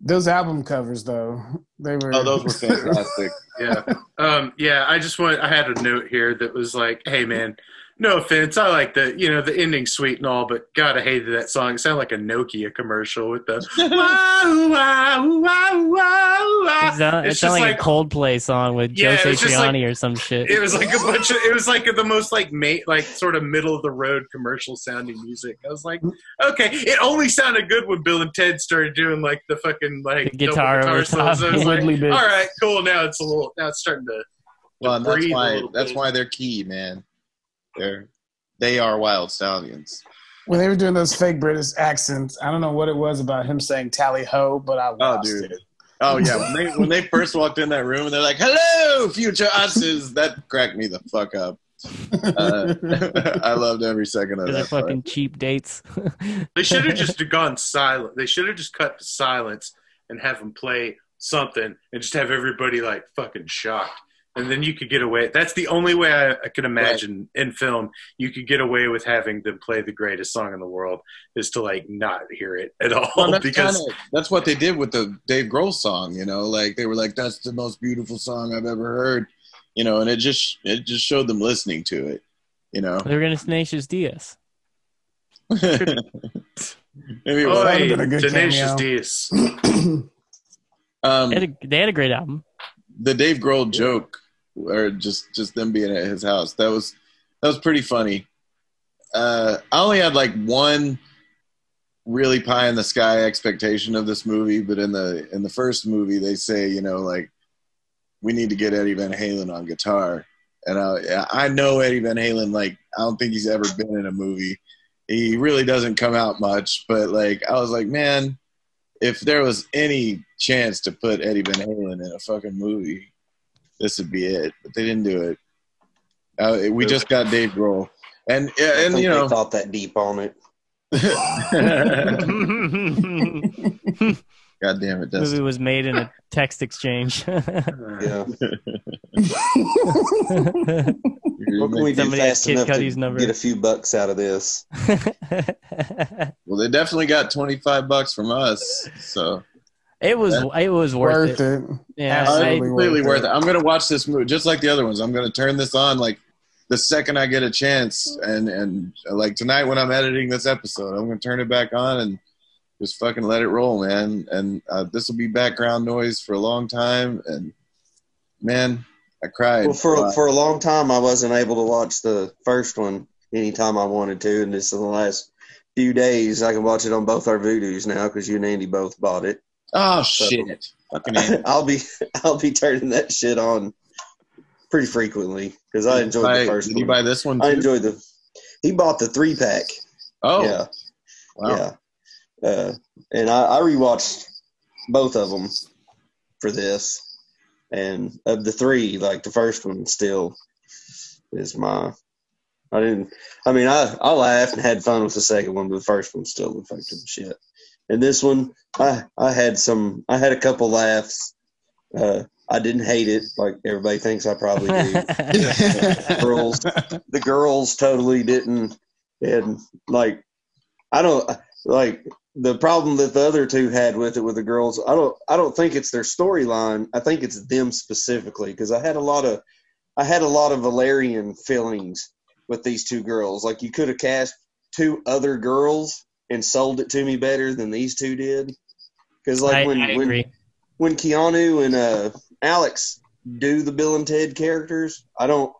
Those album covers, though, they were... Oh, those were fantastic. yeah. Um, yeah, I just want, I had a note here that was like, hey, man, no offense, I like the, you know, the ending's sweet and all, but God, I hated that song. It sounded like a Nokia commercial with the... wow, wow, wow, wow, wow. It sounded like, like a Coldplay song with yeah, Joe Satriani like, or some shit. It was like a bunch of... It was like the most, like, mate, like sort of middle-of-the-road commercial-sounding music. I was like, okay. It only sounded good when Bill and Ted started doing, like, the fucking, like... The guitar guitar songs. I was like, all right, cool. Now it's a little... Now it's starting to... Well, to that's, why, that's why they're key, man. They're, they are wild stallions. When they were doing those fake British accents, I don't know what it was about him saying tally ho, but I lost oh, dude. it. Oh, yeah. when, they, when they first walked in that room and they're like, hello, future usses, that cracked me the fuck up. Uh, I loved every second of that. Those are fucking cheap dates. They should have just gone silent. They should have just cut to silence and have them play something and just have everybody like fucking shocked. And then you could get away. That's the only way I, I can imagine right. in film you could get away with having them play the greatest song in the world is to like not hear it at all. Well, that's because kinda, that's what they did with the Dave Grohl song. You know, like they were like, "That's the most beautiful song I've ever heard." You know, and it just it just showed them listening to it. You know, they're gonna Tenacious D S. Maybe oh, hey, Tenacious D S. um, they, had a, they had a great album. The Dave Grohl joke or just just them being at his house. That was that was pretty funny. Uh, I only had like one really pie in the sky expectation of this movie, but in the in the first movie, they say, you know, like, we need to get Eddie Van Halen on guitar. And I, I know Eddie Van Halen, like, I don't think he's ever been in a movie. He really doesn't come out much, but, like, I was like, man, if there was any chance to put Eddie Van Halen in a fucking movie, this would be it. But they didn't do it. Uh, we just got Dave Grohl. And, and you know. I thought that deep on it. God damn it, Dustin. The movie was made in a text exchange. Yeah. What can we do fast enough to number? Get a few bucks out of this? Well, they definitely got twenty-five bucks from us, so it was that, it was worth, worth it. it. Yeah, absolutely, completely worth it. it. I'm gonna watch this movie just like the other ones. I'm gonna turn this on like the second I get a chance, and and like tonight when I'm editing this episode, I'm gonna turn it back on and just fucking let it roll, man. And uh, this will be background noise for a long time. And man, I cried. Well, for a, for a long time, I wasn't able to watch the first one anytime I wanted to. And this is the last few days, I can watch it on both our Voodoos now because you and Andy both bought it. Oh so shit! Fucking Andy. I'll be I'll be turning that shit on pretty frequently because I enjoyed buy, the first did one. Did you buy this one too? I enjoyed the. He bought the three pack. Oh yeah, wow. Yeah. Uh, and I, I rewatched both of them for this, and of the three, like the first one still is my. I didn't. I mean, I, I laughed and had fun with the second one, but the first one still looked like the shit. And this one, I I had some. I had a couple laughs. Uh, I didn't hate it like everybody thinks I probably do. the girls, the girls totally didn't, and like I don't like. The problem that the other two had with it with the girls, I don't, I don't think it's their storyline. I think it's them specifically because I had a lot of, I had a lot of Valerian feelings with these two girls. Like you could have cast two other girls and sold it to me better than these two did. Because like I, when I when when Keanu and uh, Alex do the Bill and Ted characters, I don't.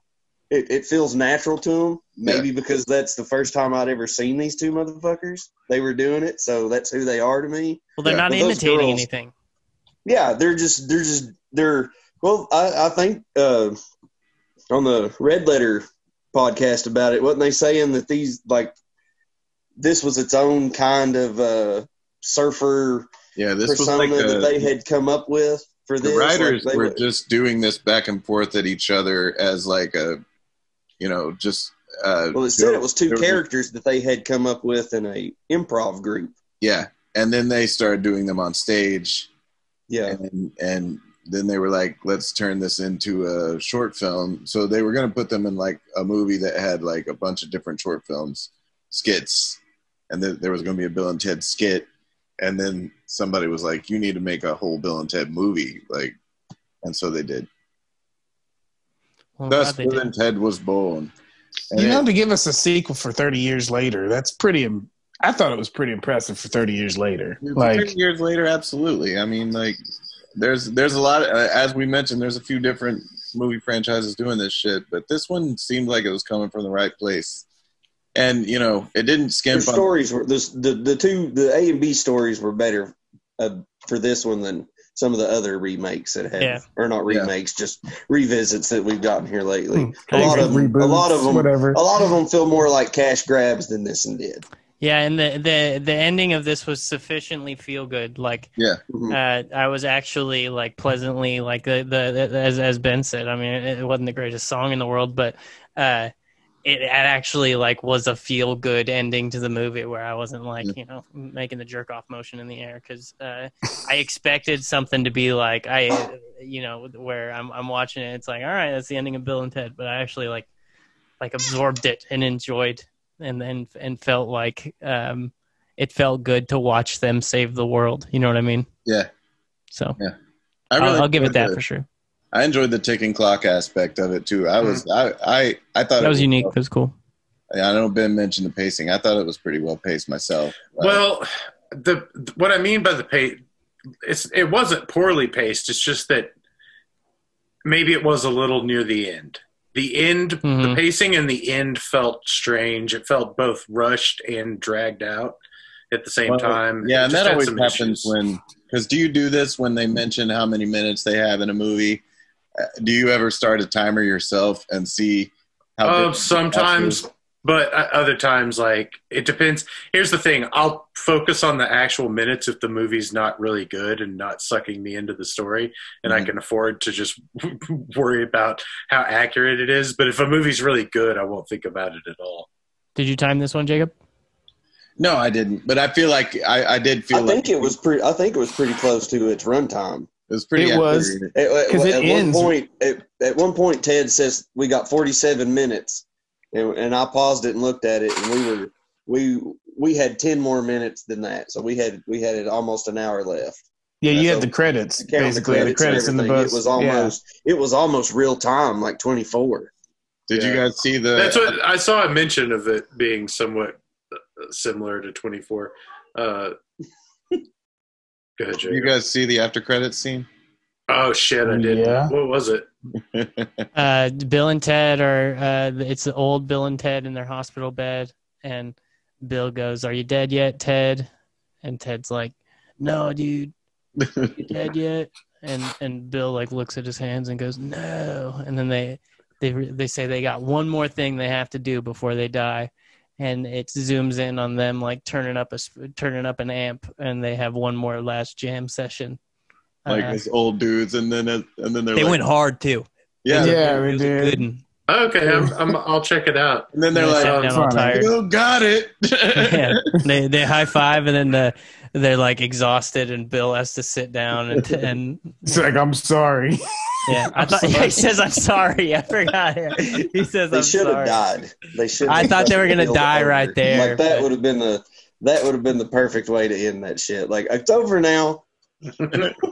It, it feels natural to them, maybe yeah. because that's the first time I'd ever seen these two motherfuckers. They were doing it, so that's who they are to me. Well, they're yeah. not but imitating girls, anything. Yeah, they're just, they're just, they're, well, I, I think uh, on the Red Letter podcast about it, wasn't they saying that these, like, this was its own kind of uh, surfer yeah, this persona was like a, that they had come up with for this? The writers like they, were just doing this back and forth at each other as, like, a You know, just uh, well. It said it was two characters that they had come up with in a improv group. Yeah, and then they started doing them on stage. Yeah, and, and then they were like, "Let's turn this into a short film." So they were going to put them in like a movie that had like a bunch of different short films, skits, and then there was going to be a Bill and Ted skit. And then somebody was like, "You need to make a whole Bill and Ted movie," like, and so they did. Oh, Thus, Bill and Ted was born. And you know, it, to give us a sequel for thirty years later, that's pretty – I thought it was pretty impressive for thirty years later. Like, thirty years later, absolutely. I mean, like, there's there's a lot – as we mentioned, there's a few different movie franchises doing this shit, but this one seemed like it was coming from the right place. And, you know, it didn't skimp on – stories were – the, the two – the A and B stories were better uh, for this one than – some of the other remakes that have, yeah. or not remakes, yeah. just revisits that we've gotten here lately. A lot of them, reboots, a lot of them, whatever. A lot of them feel more like cash grabs than this one did. Yeah, and the the the ending of this was sufficiently feel good. Like, yeah, mm-hmm. uh, I was actually like pleasantly like the, the the as as Ben said. I mean, it wasn't the greatest song in the world, but uh, it, it actually like was a feel good ending to the movie where I wasn't like, you know, making the jerk off motion in the air. Cause uh, I expected something to be like, I, you know, where I'm, I'm watching it. It's like, all right, that's the ending of Bill and Ted. But I actually like, like absorbed it and enjoyed and then, and, and felt like um, it felt good to watch them save the world. You know what I mean? Yeah. So yeah, I really I'll, I'll give it that it. for sure. I enjoyed the ticking clock aspect of it too. I was, I, I, I thought that was, was unique. Well, that was cool. I know Ben mentioned the pacing. I thought it was pretty well paced myself. Well, uh, the what I mean by the pace, it's it wasn't poorly paced. It's just that maybe it was a little near the end. The end, mm-hmm. the pacing and the end felt strange. It felt both rushed and dragged out at the same well, time. Yeah, and that always happens issues. when, because do you do this when they mention how many minutes they have in a movie? Do you ever start a timer yourself and see how oh, sometimes, but other times, like, it depends. Here's the thing. I'll focus on the actual minutes if the movie's not really good and not sucking me into the story, and mm-hmm. I can afford to just worry about how accurate it is. But if a movie's really good, I won't think about it at all. Did you time this one, Jacob? No, I didn't. But I feel like I, I did feel I like think it was pretty, I think it was pretty close to its runtime. It was pretty. It was because it, it, it ends. One point, it, at one point, Ted says we got forty-seven minutes, and, and I paused it and looked at it, and we were we we had ten more minutes than that, so we had we had it almost an hour left. Yeah, you so had the credits basically. The credits, the credits in the bus. It was almost yeah. it was almost real time, like twenty-four. Did yeah. you guys see the? That's what I saw. A mention of it being somewhat similar to twenty-four. Uh, Did you guys see the after credits scene? Oh shit, I did. Yeah. What was it? uh, Bill and Ted are. Uh, it's the old Bill and Ted in their hospital bed, and Bill goes, "Are you dead yet, Ted?" And Ted's like, "No, dude, you dead yet?" And and Bill like looks at his hands and goes, "No." And then they they they say they got one more thing they have to do before they die. And it zooms in on them like turning up a turning up an amp, and they have one more last jam session. Like uh, these old dudes, and then and then they like, went hard too. Yeah, yeah, we did. Okay, I'm, I'm, I'll check it out. And then they're and they like, "You oh, got it." yeah, they they high five, and then the, they're like exhausted, and Bill has to sit down and and. It's like, "I'm sorry." Yeah, I thought yeah, he says I'm sorry. I forgot. He says they I'm sorry. They should have died. They should. I thought they were gonna die over. right there. Like that would have been the that would have been the perfect way to end that shit. Like it's over now.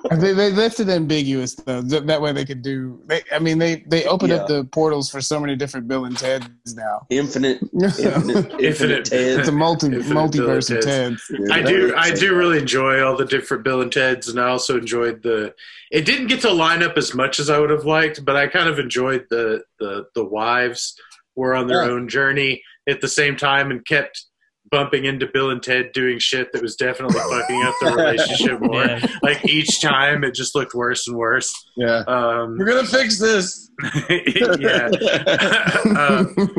they they left it ambiguous though. That way they could do. They, I mean they they opened yeah. up the portals for so many different Bill and Teds now. Infinite, infinite, infinite Teds. It's a multi infinite multiverse of Teds. Teds. I do I do really enjoy all the different Bill and Teds, and I also enjoyed the. It didn't get to line up as much as I would have liked, but I kind of enjoyed the the the wives were on their yeah. own journey at the same time and kept. Bumping into Bill and Ted doing shit that was definitely fucking up the relationship more. Yeah. Like each time it just looked worse and worse. Yeah. Um, We're going to fix this. yeah. um,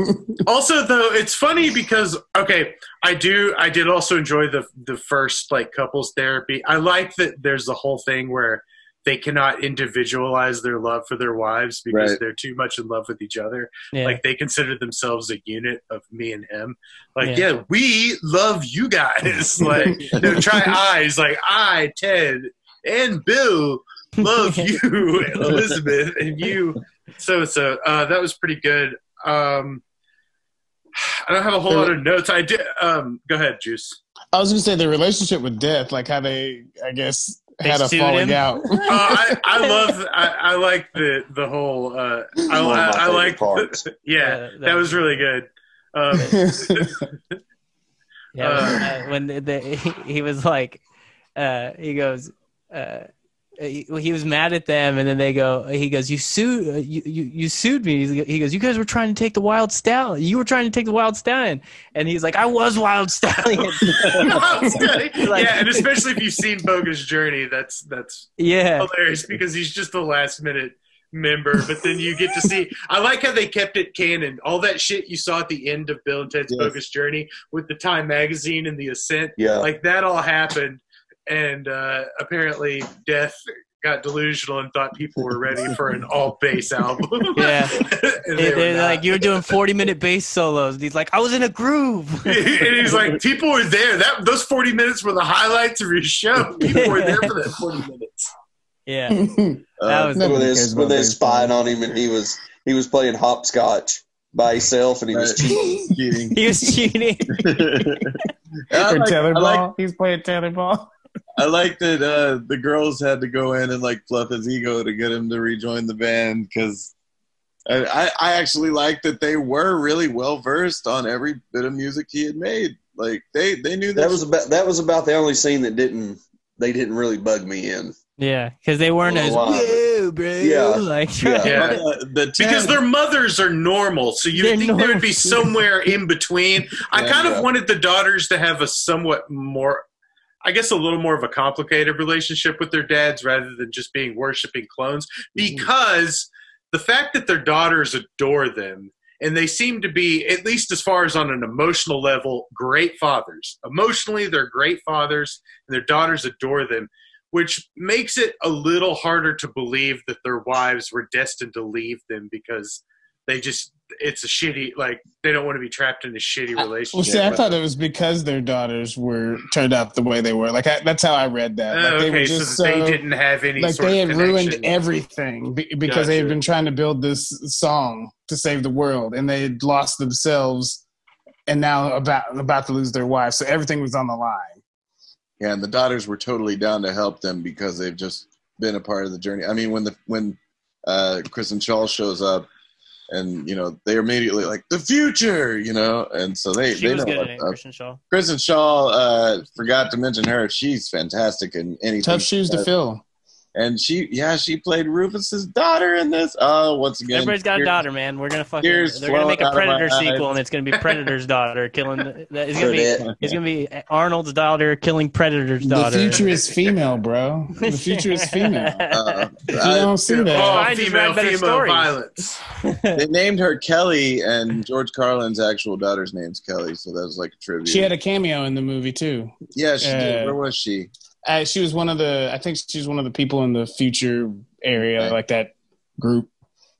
also though, it's funny because, okay, I do, I did also enjoy the, the first like couples therapy. I like that there's the whole thing where they cannot individualize their love for their wives because right. they're too much in love with each other. Yeah. Like they consider themselves a unit of me and him. Like, yeah, yeah we love you guys. Like, no, try eyes. Like I, Ted, and Bill love you, Elizabeth, and you. So, so uh, that was pretty good. Um, I don't have a whole lot of notes. I did. Um, go ahead, Juice. I was going to say the relationship with death, like how they, I guess, They had a falling him. out. uh, I, I love. I, I like the the whole. Uh, I, I, I like. The, yeah, uh, that, that was really good. Um, yeah, uh, when, uh, when the, the, he was like, uh, he goes. Uh, he, he was mad at them, and then they go. He goes, "You sued. You you, you sued me." He goes, "You guys were trying to take the wild stallion. You were trying to take the wild stallion." And he's like, "I was wild stallion." wild stallion. Like, yeah, and especially if you've seen Boga's Journey, that's that's yeah hilarious because he's just the last minute member. But then you get to see. I like how they kept it canon. All that shit you saw at the end of Bill and Ted's yes. Boga's Journey with the Time Magazine and the Ascent, yeah, like that all happened. And uh, apparently Death got delusional and thought people were ready for an all-bass album. Yeah. and they They're like, you were doing forty-minute bass solos. And he's like, I was in a groove. and he's like, people were there. That Those forty minutes were the highlights of your show. People yeah. were there for that forty minutes. Yeah. that was uh, when they when they spying on him and he was he was playing hopscotch by himself and he was cheating. he was cheating. I like, I like, he's playing tetherball. I like that uh, the girls had to go in and like fluff his ego to get him to rejoin the band because I, I actually like that they were really well versed on every bit of music he had made. Like they, they knew that, that was about that was about the only scene that didn't they didn't really bug me in. Yeah, because they weren't as woo you, bro. Yeah. Like, yeah. yeah. The, the because their mothers are normal, so you think normal. There would be somewhere in between. I yeah, kind yeah. of wanted the daughters to have a somewhat more, I guess a little more of a complicated relationship with their dads rather than just being worshiping clones, because the fact that their daughters adore them and they seem to be, at least as far as on an emotional level, great fathers. Emotionally, they're great fathers and their daughters adore them, which makes it a little harder to believe that their wives were destined to leave them because they just, it's a shitty, like, they don't want to be trapped in a shitty relationship. I, well, see, I thought it was because their daughters were turned out the way they were. Like, I, that's how I read that. Like, oh, okay, they were just so, so they didn't have any like sort they had of ruined everything be, because gotcha. They had been trying to build this song to save the world, and they had lost themselves, and now about about to lose their wives. So everything was on the line. Yeah, and the daughters were totally down to help them because they've just been a part of the journey. I mean, when the when uh, Kristen Schaal shows up, and you know they immediately like the future, you know, and so they she they was know good at Kristen Schaal. Kristen Schaal, uh, forgot to mention her. She's fantastic in anything. Tough shoes to fill. And she, yeah, she played Rufus's daughter in this. Oh, once again, everybody's got a daughter, man. We're gonna fucking. They're gonna make a Predator sequel, and it's gonna be Predator's daughter killing. The, it's gonna be. It's gonna be Arnold's daughter killing Predator's daughter. The future is female, bro. The future is female. uh, you don't see that. Oh, female, female violence. They named her Kelly, and George Carlin's actual daughter's name's Kelly, so that was like a trivia. She had a cameo in the movie too. Yeah, she uh, did. Where was she? Uh, she was one of the. I think she was one of the people in the future area, right. Like that group.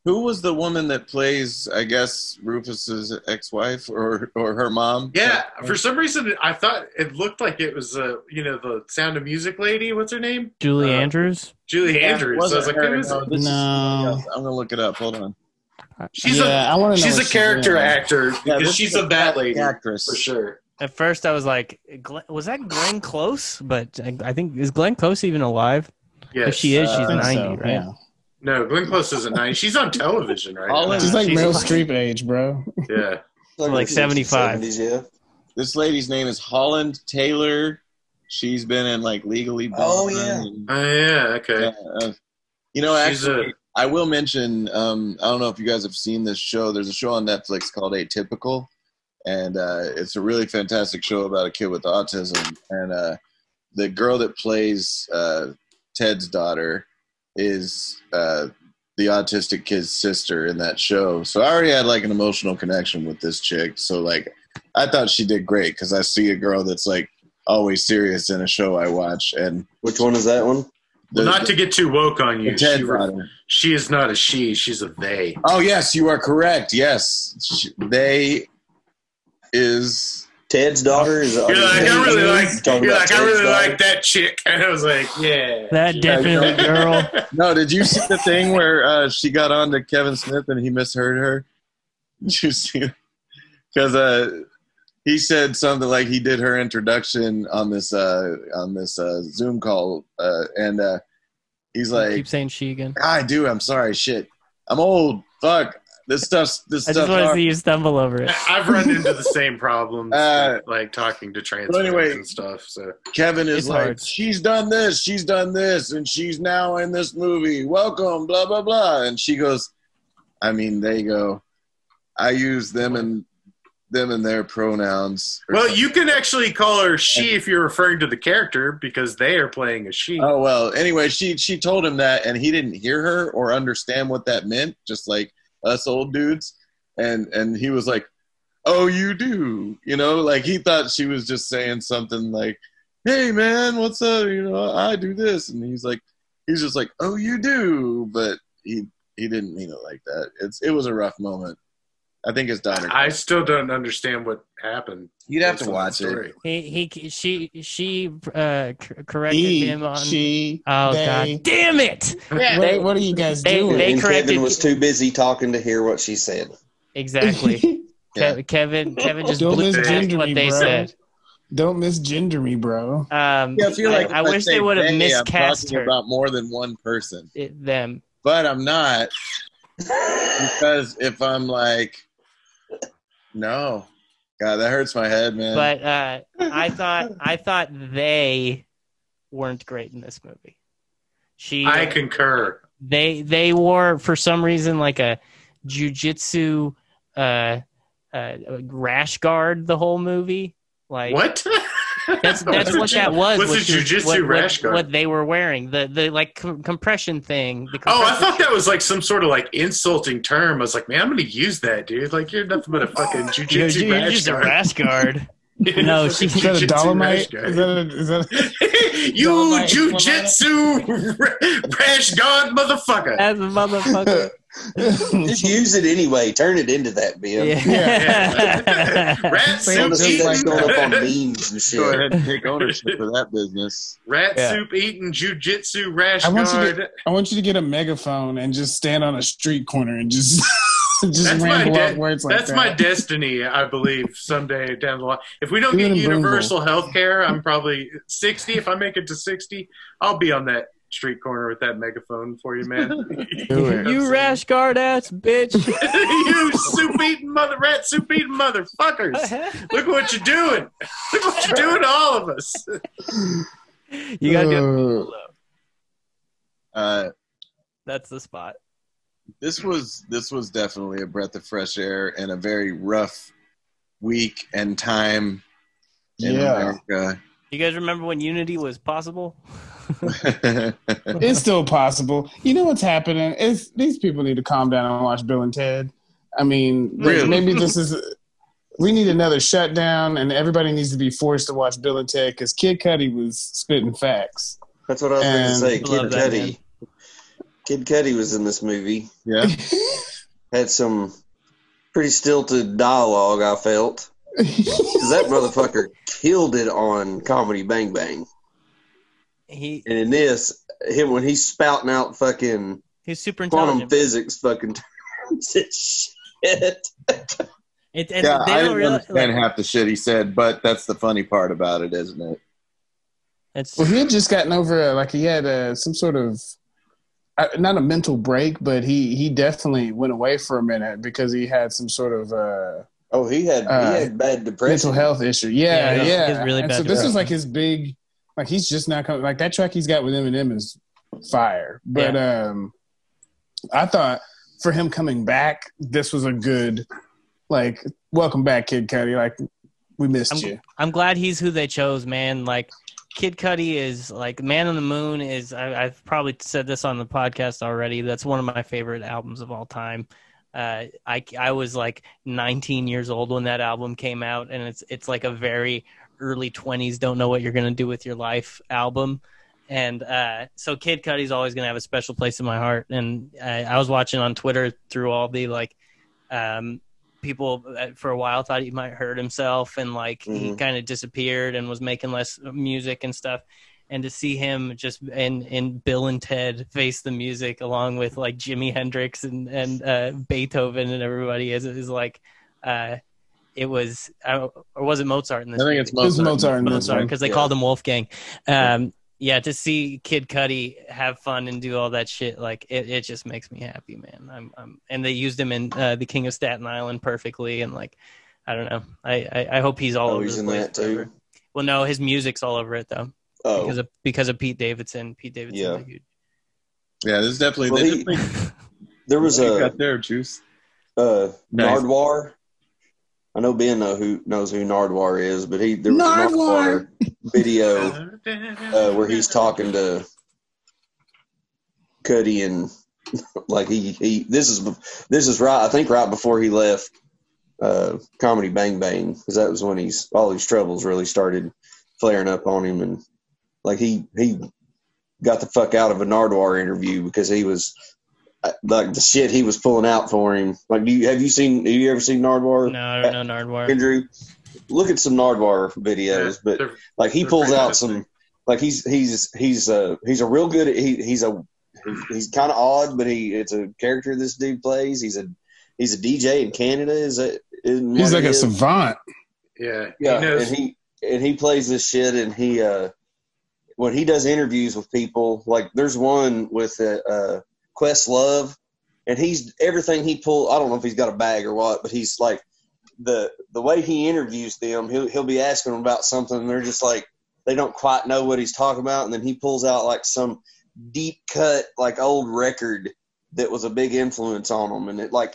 Who was the woman that plays, I guess, Rufus's ex-wife or or her mom? Yeah, like, for some reason I thought it looked like it was a uh, you know the Sound of Music lady. What's her name? Julie uh, Andrews. Julie Andrews. Yeah, so I was like, who is it? No, I'm gonna look it up. Hold on. She's yeah, a I she's a she's character doing. actor because yeah, she's a bat lady actress for sure. At first, I was like, was that Glenn Close? But I think, is Glenn Close even alive? Yes. If she is, she's uh, ninety, so, right? Yeah. No, Glenn Close isn't ninety. She's on television right All now. She's like she's Meryl Streep age, bro. Yeah. Like, like seventy-five. seventies, yeah. This lady's name is Holland Taylor. She's been in, like, Legally Blonde. Oh, yeah. And, oh, yeah, okay. Uh, you know, she's actually, a... I will mention, um, I don't know if you guys have seen this show. There's a show on Netflix called Atypical. And uh, it's a really fantastic show about a kid with autism. And uh, the girl that plays uh, Ted's daughter is uh, the autistic kid's sister in that show. So I already had like an emotional connection with this chick. So like, I thought she did great because I see a girl that's like always serious in a show I watch. And which one is that one? Well, not to get too woke on you. She, she is not a she. She's a they. Oh yes, you are correct. Yes, she, they. Is Ted's daughter is you're like I really like you're like I really like that chick, and I was like, yeah, that definitely girl. No, did you see the thing where uh, she got on to Kevin Smith and he misheard her? Did you see it? Because uh, he said something like he did her introduction on this uh, on this uh, Zoom call, uh, and uh, he's like, I keep saying she again. I do. I'm sorry. Shit. I'm old. Fuck. This stuff's this I stuff just want hard. to see you stumble over it. I've run into the same problems, uh, with, like talking to trans people anyway, and stuff. So Kevin is it's like, hard. she's done this, she's done this, and she's now in this movie. Welcome, blah blah blah. And she goes, I mean, they go, I use them and them and their pronouns. Well, something. You can actually call her she if you're referring to the character because they are playing a she. Oh well. Anyway, she she told him that, and he didn't hear her or understand what that meant. Just like. Us old dudes, and and he was like, oh, you do, you know, like he thought she was just saying something like, hey man, what's up, you know, I do this, and he's like, he's just like, oh, you do, but he he didn't mean it like that. It's it was a rough moment. I think his daughter. I still don't understand what happened. You'd have to watch it. He he she she uh, corrected he, him on. She, oh they, god damn it! Yeah, they, what are you guys they, doing? They corrected, Kevin was too busy talking to hear what she said. Exactly. yeah. Ke- Kevin Kevin just blew past what me, they bro. said. Don't misgender me, bro. Um, yeah, I feel like I, I wish they would have miscast her about more than one person. It, them, but I'm not because if I'm like. No, God, that hurts my head, man. But uh, I thought I thought they weren't great in this movie. She, I uh, concur. They they wore, for some reason, like a jujitsu uh, uh, rash guard the whole movie. Like what? That's that's what that was. What's a jujitsu rash guard? What they were wearing, the the like com- compression thing. The compression oh, I thought that was like some sort of like insulting term. I was like, man, I'm gonna use that, dude. Like you're nothing but a fucking jujitsu yeah, rash, rash guard. No, she's is that a Dolomite? Is that a, is that a you jujitsu rash guard, motherfucker? As a motherfucker. Just use it anyway. Turn it into that, Bill. Yeah. yeah. Rat soup eating. Like going up on memes and shit. Go ahead and take ownership for that business. Rat yeah. soup eating jujitsu rash I guard. Get, I want you to get a megaphone and just stand on a street corner and just. Just that's my, de- words like that's that. my destiny, I believe, someday down the line. If we don't Even get universal health care, I'm probably sixty. If I make it to sixty, I'll be on that street corner with that megaphone for you, man. You rash guard ass bitch. You soup eating mother rat soup eating motherfuckers. Look what you're doing. Look what you're doing to all of us. You gotta do it. Uh, that's the spot. This was this was definitely a breath of fresh air and a very rough week and time in yeah. America. You guys remember when unity was possible? It's still possible. You know what's happening? It's, these people need to calm down and watch Bill and Ted. I mean, really? maybe this is... We need another shutdown, and everybody needs to be forced to watch Bill and Ted because Kid Cudi was spitting facts. That's what I was going to say, Kid Cudi. Kid Cudi was in this movie. Yeah. Had some pretty stilted dialogue, I felt. Because that motherfucker killed it on Comedy Bang Bang. He And in this, him when he's spouting out fucking he's super quantum physics fucking terms and shit. It, and yeah, they I don't didn't really, understand like, half the shit he said, but that's the funny part about it, isn't it? It's, well, he had just gotten over, like he had uh, some sort of not a mental break, but he, he definitely went away for a minute because he had some sort of uh oh he had uh, he had bad depression, mental health issue. Yeah, yeah. yeah. He was really bad. So this is like his big, like he's just not coming. Like that track he's got with Eminem is fire. But yeah. um, I thought for him coming back, this was a good like welcome back, Kid Cudi. Like we missed I'm, you. I'm glad he's who they chose, man. Like. Kid Cudi is like Man on the Moon is I, I've probably said this on the podcast already. That's one of my favorite albums of all time. Uh, I I was like nineteen years old when that album came out, and it's it's like a very early twenties don't know what you're gonna do with your life album. And uh, so Kid Cudi's always gonna have a special place in my heart. And I, I was watching on Twitter through all the like um, people for a while thought he might hurt himself and like mm-hmm. he kind of disappeared and was making less music and stuff, and to see him just in in Bill and Ted face the music along with like Jimi Hendrix and and uh, Beethoven and everybody is is like uh, it was uh, or was it Mozart in this I think movie? It's Mozart, it's Mozart in this Mozart because they yeah. called him Wolfgang um, yeah to see Kid Cudi have fun and do all that shit, like it, it just makes me happy, man. I'm, I'm and they used him in uh, The King of Staten Island perfectly, and like I don't know, I I, I hope he's all oh, over he's the in place that too. Well, no, his music's all over it though, oh. because of because of Pete Davidson. Pete Davidson, yeah, huge. Yeah, this is definitely. Well, he, definitely there was a got there juice. Uh, nice. Nardwuar. I know Ben know who knows who Nardwuar is, but he there was Nardwuar. a Nardwuar video uh, where he's talking to Cudi and like he, he this is this is right I think right before he left uh, Comedy Bang Bang, because that was when he's all these troubles really started flaring up on him, and like he he got the fuck out of a Nardwuar interview because he was. Like the shit he was pulling out for him. Like, do you have you seen? Have you ever seen Nardwuar? No, I don't know Nardwuar. Andrew, look at some Nardwuar videos. Yeah, but like he pulls out some. Like he's he's he's a he's a real good. He he's a he's kind of odd, but he it's a character this dude plays. He's a he's a D J in Canada. Is that? He's like a savant. Yeah, yeah. He knows. And he and he plays this shit, and he uh, when he does interviews with people, like there's one with a. Uh, Questlove, and he's everything he pull. I don't know if he's got a bag or what, but he's like the the way he interviews them. He'll he'll be asking them about something, and they're just like they don't quite know what he's talking about, and then he pulls out like some deep cut, like old record that was a big influence on them. And it like,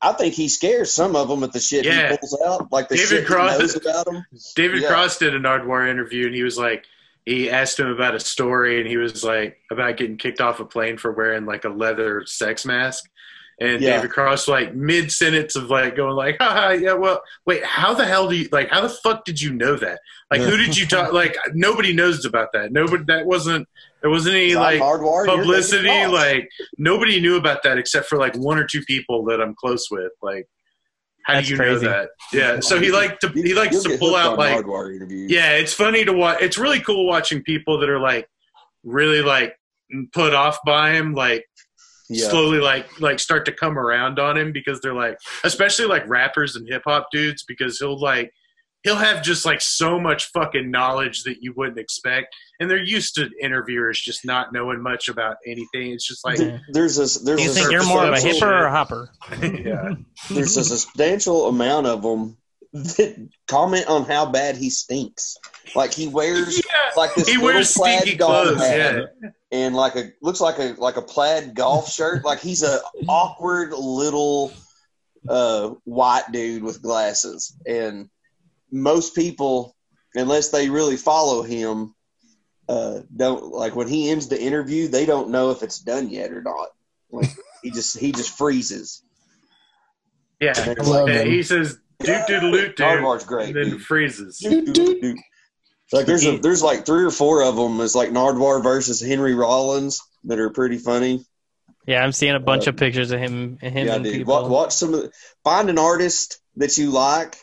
I think he scares some of them at the shit yeah. he pulls out, like the David shit Cross, he knows about them. David yeah. Cross did a Nardwuar interview, and he was like, he asked him about a story, and he was like, about getting kicked off a plane for wearing like a leather sex mask. And yeah. David Cross, like mid sentence of like going like, haha, yeah, well, wait, how the hell do you like? How the fuck did you know that? Like, who did you talk? Like, nobody knows about that. Nobody. That wasn't. There wasn't any like publicity. Like, nobody knew about that except for like one or two people that I'm close with. Like, how That's do you crazy. know that? Yeah. So he liked to. He likes to pull out like. Yeah, it's funny to watch. It's really cool watching people that are like, really like put off by him, like. Yeah. Slowly like like start to come around on him, because they're like, especially like rappers and hip hop dudes, because he'll like he'll have just like so much fucking knowledge that you wouldn't expect, and they're used to interviewers just not knowing much about anything. It's just like there's this there's you a think you're more of a hipper or a hopper. Yeah. There's a substantial amount of them that comment on how bad he stinks. Like he wears yeah. like this he little wears plaid golf hat. Yeah. And like a looks like a like a plaid golf shirt. Like he's a awkward little uh, white dude with glasses. And most people, unless they really follow him, uh, don't like when he ends the interview. They don't know if it's done yet or not. Like he just he just freezes. Yeah, like he says doot doodaloot doot, great, and then dude. freezes. Doot, doot, doot. Like there's a, there's like three or four of them. It's like Nardwuar versus Henry Rollins that are pretty funny. Yeah, I'm seeing a bunch uh, of pictures of him. him yeah, and dude. People. Watch, watch some of the, find an artist that you like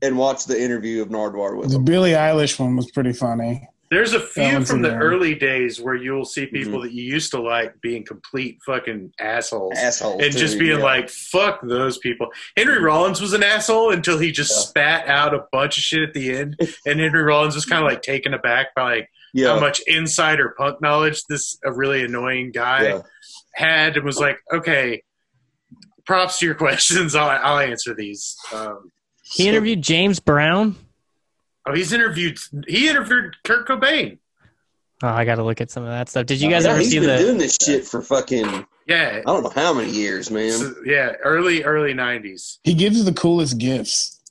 and watch the interview of Nardwuar with the him. The Billie Eilish one was pretty funny. There's a few from the early days where you'll see people mm-hmm. that you used to like being complete fucking assholes. Assholes. And too, just being yeah. like, fuck those people. Henry mm-hmm. Rollins was an asshole until he just yeah. spat out a bunch of shit at the end. And Henry Rollins was kind of like taken aback by like yeah. how much insider punk knowledge this a really annoying guy yeah. had, and was like, okay, props to your questions. I'll, I'll answer these. Um, he so. interviewed James Brown. Oh, he's interviewed. He interviewed Kurt Cobain. Oh, I got to look at some of that stuff. Did you guys yeah, ever see the? He's been doing this shit for fucking. Yeah. I don't know how many years, man. So, yeah, early early nineties. He gives the coolest gifts.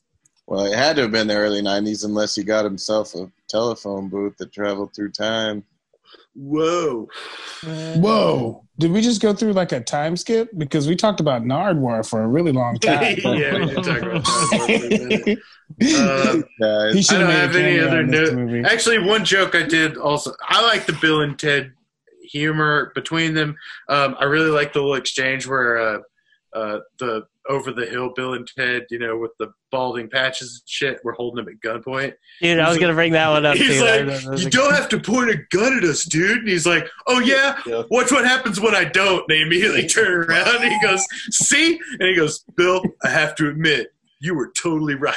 Well, it had to have been the early nineties, unless he got himself a telephone booth that traveled through time. Whoa. Whoa. Did we just go through like a time skip? Because we talked about Nardwuar for a really long time. Yeah, we did talk about Nardwuar for a minute. I don't have any other note. Actually, one joke I did also. I like the Bill and Ted humor between them. Um, I really like the little exchange where uh, uh, the over the hill Bill and Ted, you know, with the balding patches and shit, we're holding him at gunpoint. Dude, I was like, gonna bring that one up. He's too, like, that was, you don't have to point a gun at us, dude. And he's like, oh yeah, yeah. watch what happens when I don't. And they immediately turn around and he goes, see? And he goes, Bill, I have to admit, you were totally right.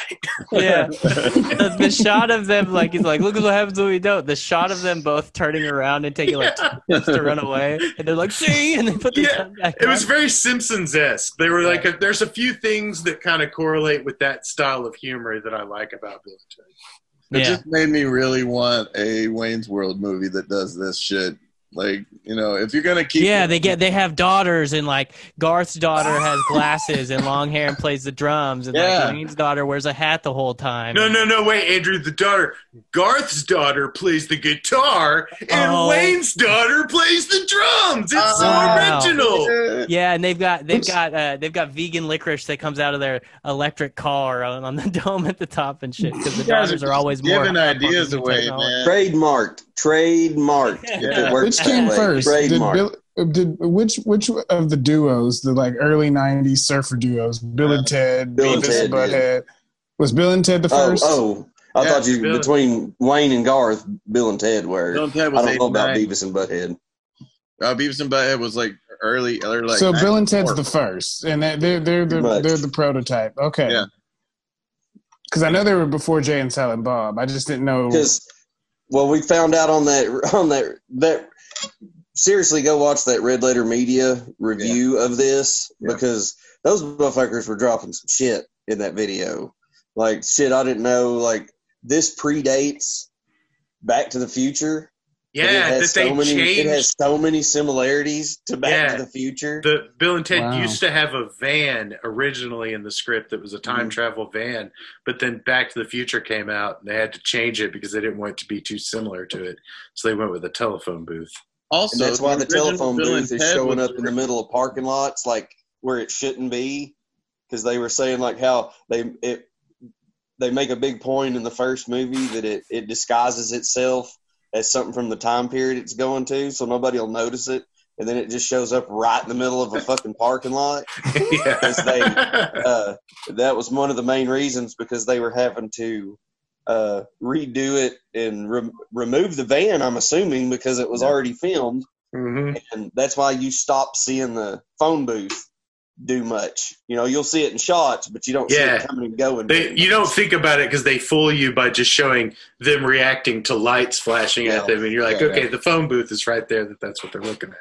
Yeah. The, the shot of them, like, he's like, look at what happens when we don't. The shot of them both turning around and taking, yeah. like, minutes to run away. And they're like, see? And they put the yeah. gun back It on. was very Simpsons-esque. They were like, a, there's a few things that kind of correlate with that style of humor that I like about Bill and Ted. It yeah. just made me really want a Wayne's World movie that does this shit. Like, you know, if you're gonna keep yeah, they get they have daughters, and like Garth's daughter has glasses and long hair and plays the drums, and yeah. like Wayne's daughter wears a hat the whole time. No, no, no, wait, Andrew, the daughter, Garth's daughter plays the guitar, and oh. Wayne's daughter plays the drums. It's oh, so wow. original. Yeah, and they've got they've got uh, they've got vegan licorice that comes out of their electric car on, on the dome at the top and shit, because the daughters are, are always more giving ideas away, man. Trademarked, trademarked. Yeah. It works. Came first. Did, Bill, did which which of the duos, the like early nineties surfer duos, Bill yeah. and Ted, Bill and Ted, Butthead, yeah. was Bill and Ted the first? Oh, oh. I yeah, thought you Bill between Wayne and Garth, Bill and Ted were. Bill and Ted was I don't know about Beavis and Butthead. Uh, Beavis and Butthead was like early, early like. So Bill and Ted's the first, and they're they're they're they're, they're the prototype. Okay. Yeah. Because I know they were before Jay and Silent Bob. I just didn't know. Because well, we found out on that on that that. Seriously, go watch that Red Letter Media review yeah. of this yeah. because those motherfuckers were dropping some shit in that video. Like, shit I didn't know. Like, this predates Back to the Future Yeah, that they so many, changed. It has so many similarities to Back yeah. to the Future. The Bill and Ted wow. used to have a van originally in the script that was a time mm-hmm. travel van, but then Back to the Future came out and they had to change it because they didn't want it to be too similar to it. So they went with a telephone booth. Also, and that's why the, the telephone Bill booth is showing up in the middle of parking lots, like where it shouldn't be, because they were saying like how they it they make a big point in the first movie that it, it disguises itself as something from the time period it's going to, so nobody will notice it, and then it just shows up right in the middle of a fucking parking lot. yeah. they, uh, that was one of the main reasons, because they were having to uh, redo it and re- remove the van, I'm assuming, because it was already filmed, mm-hmm. and that's why you stop seeing the phone booth do much. You know, you'll see it in shots, but you don't yeah. see it coming and going. They, you don't think about it because they fool you by just showing them reacting to lights flashing yeah. at them, and you're like, yeah, okay, yeah. the phone booth is right there. That that's what they're looking at.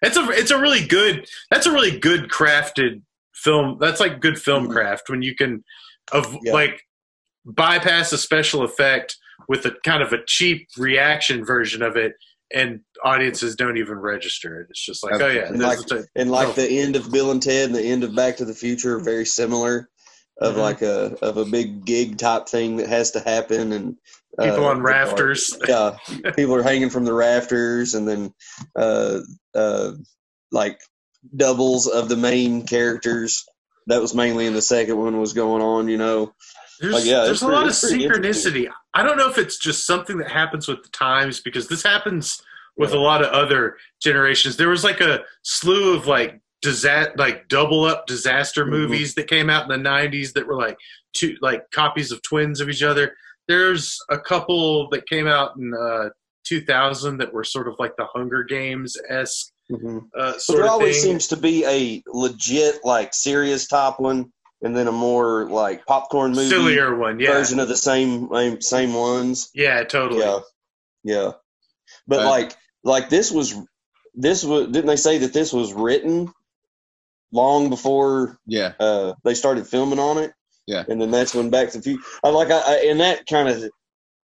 It's a it's a really good. That's a really good crafted film. That's like good film mm-hmm. craft when you can, of yeah. like, bypass a special effect with a kind of a cheap reaction version of it. And audiences don't even register it. It's just like, oh, yeah. And like, a, and like no. the end of Bill and Ted and the end of Back to the Future are very similar of mm-hmm. like a of a big gig type thing that has to happen. And uh, people on rafters. Are, yeah, people are hanging from the rafters. And then uh, uh, like doubles of the main characters. That was mainly in the second one was going on, you know. There's, like, yeah, there's pretty, a lot of synchronicity. I don't know if it's just something that happens with the times, because this happens with yeah. a lot of other generations. There was like a slew of like disa- like double up disaster mm-hmm. movies that came out in the nineties that were like two like copies of twins of each other. There's a couple that came out in uh, two thousand that were sort of like the Hunger Games-esque mm-hmm. uh, sort of thing. There always seems to be a legit like serious top one. And then a more like popcorn movie, sillier one, yeah. version of the same same ones. Yeah, totally. Yeah, yeah. But uh, like like this was this was didn't they say that this was written long before? Yeah. Uh, they started filming on it. Yeah. And then that's when Back to the Future. I like I, I in that kind of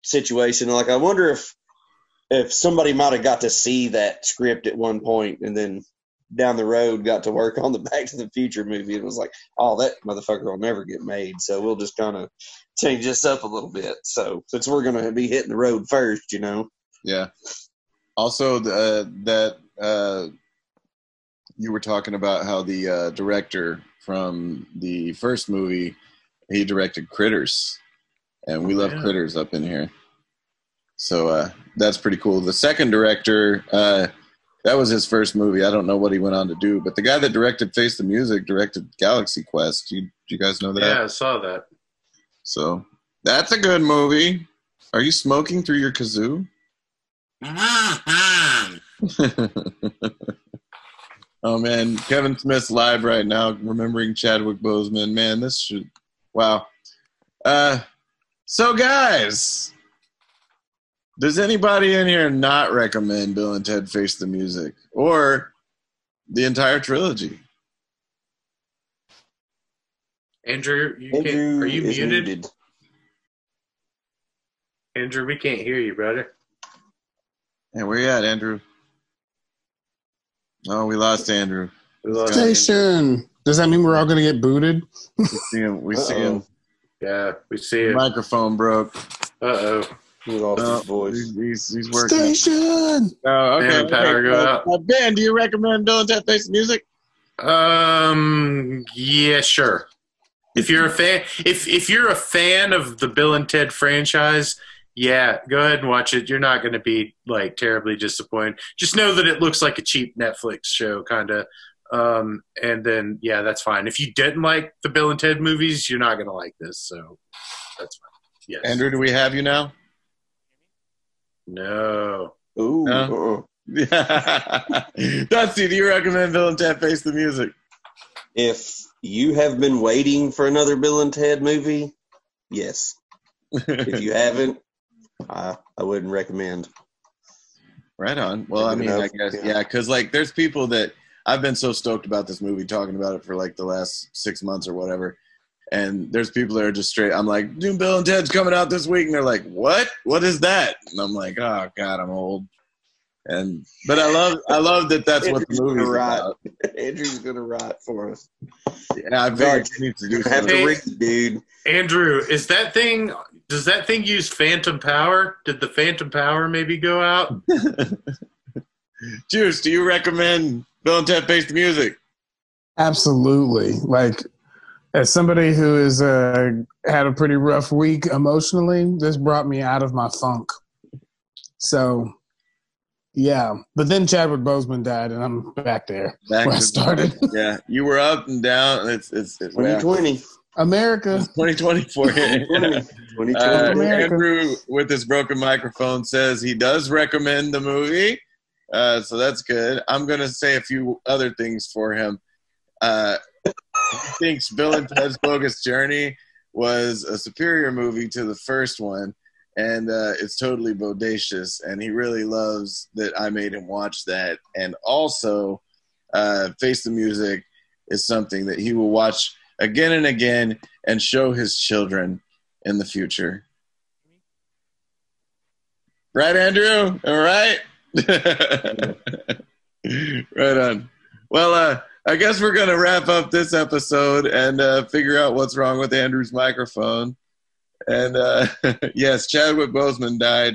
situation. Like I wonder if if somebody might have got to see that script at one point and then down the road got to work on the Back to the Future movie and was like, oh, that motherfucker will never get made, so we'll just kind of change this up a little bit. So since we're going to be hitting the road first, you know. Yeah. Also, uh, that uh, you were talking about how the uh, director from the first movie, he directed Critters, and we oh, love yeah. Critters up in here. So uh, that's pretty cool. The second director, uh, that was his first movie. I don't know what he went on to do, but the guy that directed Face the Music directed Galaxy Quest. You, do you guys know that? Yeah, I saw that. So that's a good movie. Are you smoking through your kazoo? Oh, man. Kevin Smith's live right now, remembering Chadwick Boseman. Man, this should... Wow. Uh, so, guys... Does anybody in here not recommend Bill and Ted Face the Music or the entire trilogy? Andrew, you Andrew can't, are you muted? muted? Andrew, we can't hear you, brother. Hey, where you at, Andrew? Oh, we lost Andrew. We lost Station. Andrew. Does that mean we're all going to get booted? We see him. We Uh-oh. see him. Yeah, we see it. Microphone broke. Uh-oh. He lost oh, his voice. He's, he's working. Station! Oh, okay. Damn, power go out. Uh, Ben, do you recommend Bill and Ted Face the Music? Um, yeah, sure. If you're a fan, if if you're a fan of the Bill and Ted franchise, yeah, go ahead and watch it. You're not going to be like terribly disappointed. Just know that it looks like a cheap Netflix show, kind of. Um, and then yeah, that's fine. If you didn't like the Bill and Ted movies, you're not going to like this. So that's fine. Yes. Andrew, do we have you now? No. Ooh. No? Dusty, do you recommend Bill and Ted Face the Music? If you have been waiting for another Bill and Ted movie, yes. If you haven't, I, I wouldn't recommend. Right on. Well, I mean, I guess, yeah, because, like, there's people that I've been so stoked about this movie, talking about it for, like, the last six months or whatever. And there's people that are just straight, I'm like, new Bill and Ted's coming out this week. And they're like, what? What is that? And I'm like, oh, God, I'm old. And but I love I love that that's what the movie's about. Andrew's gonna rot for us. Yeah, I've got to have to ring, dude. Andrew, is that thing? Does that thing use phantom power? Did the phantom power maybe go out? Juice, do you recommend Bill and Ted Face the Music? Absolutely. Like, as somebody who has uh, had a pretty rough week emotionally, this brought me out of my funk. So. Yeah, but then Chadwick Boseman died, and I'm back there back where I started. Yeah, you were up and down. It's it's, it's twenty twenty. Wow. America. It's twenty twenty for you. twenty twenty. Uh, Andrew, with his broken microphone, says he does recommend the movie, uh, so that's good. I'm going to say a few other things for him. Uh, he thinks Bill and Ted's Bogus Journey was a superior movie to the first one. And uh, it's totally bodacious, and he really loves that I made him watch that. And also, uh, Face the Music is something that he will watch again and again and show his children in the future. Right, Andrew? All right? Right on. Well, uh, I guess we're going to wrap up this episode and uh, figure out what's wrong with Andrew's microphone. And, uh, yes, Chadwick Boseman died.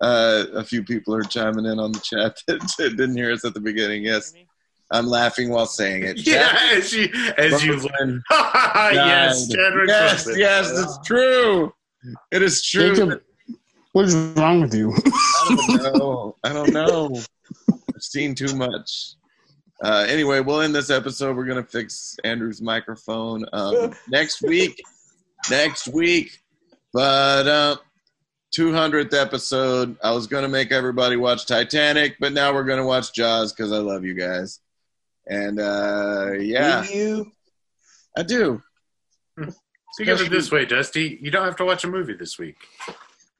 Uh, a few people are chiming in on the chat that didn't hear us at the beginning. Yes, I'm laughing while saying it. Yeah, Chadwick as you, as you learn. Yes, Chadwick yes, Boseman. Yes, it's true. It is true. Jacob, what is wrong with you? I don't know. I don't know. I've seen too much. Uh, anyway, we'll end this episode. We're going to fix Andrew's microphone um, next week. Next week. But uh, two hundredth episode, I was going to make everybody watch Titanic, but now we're going to watch Jaws because I love you guys. And, uh, yeah. Do you? I do. Think of it this way, Dusty. You don't have to watch a movie this week.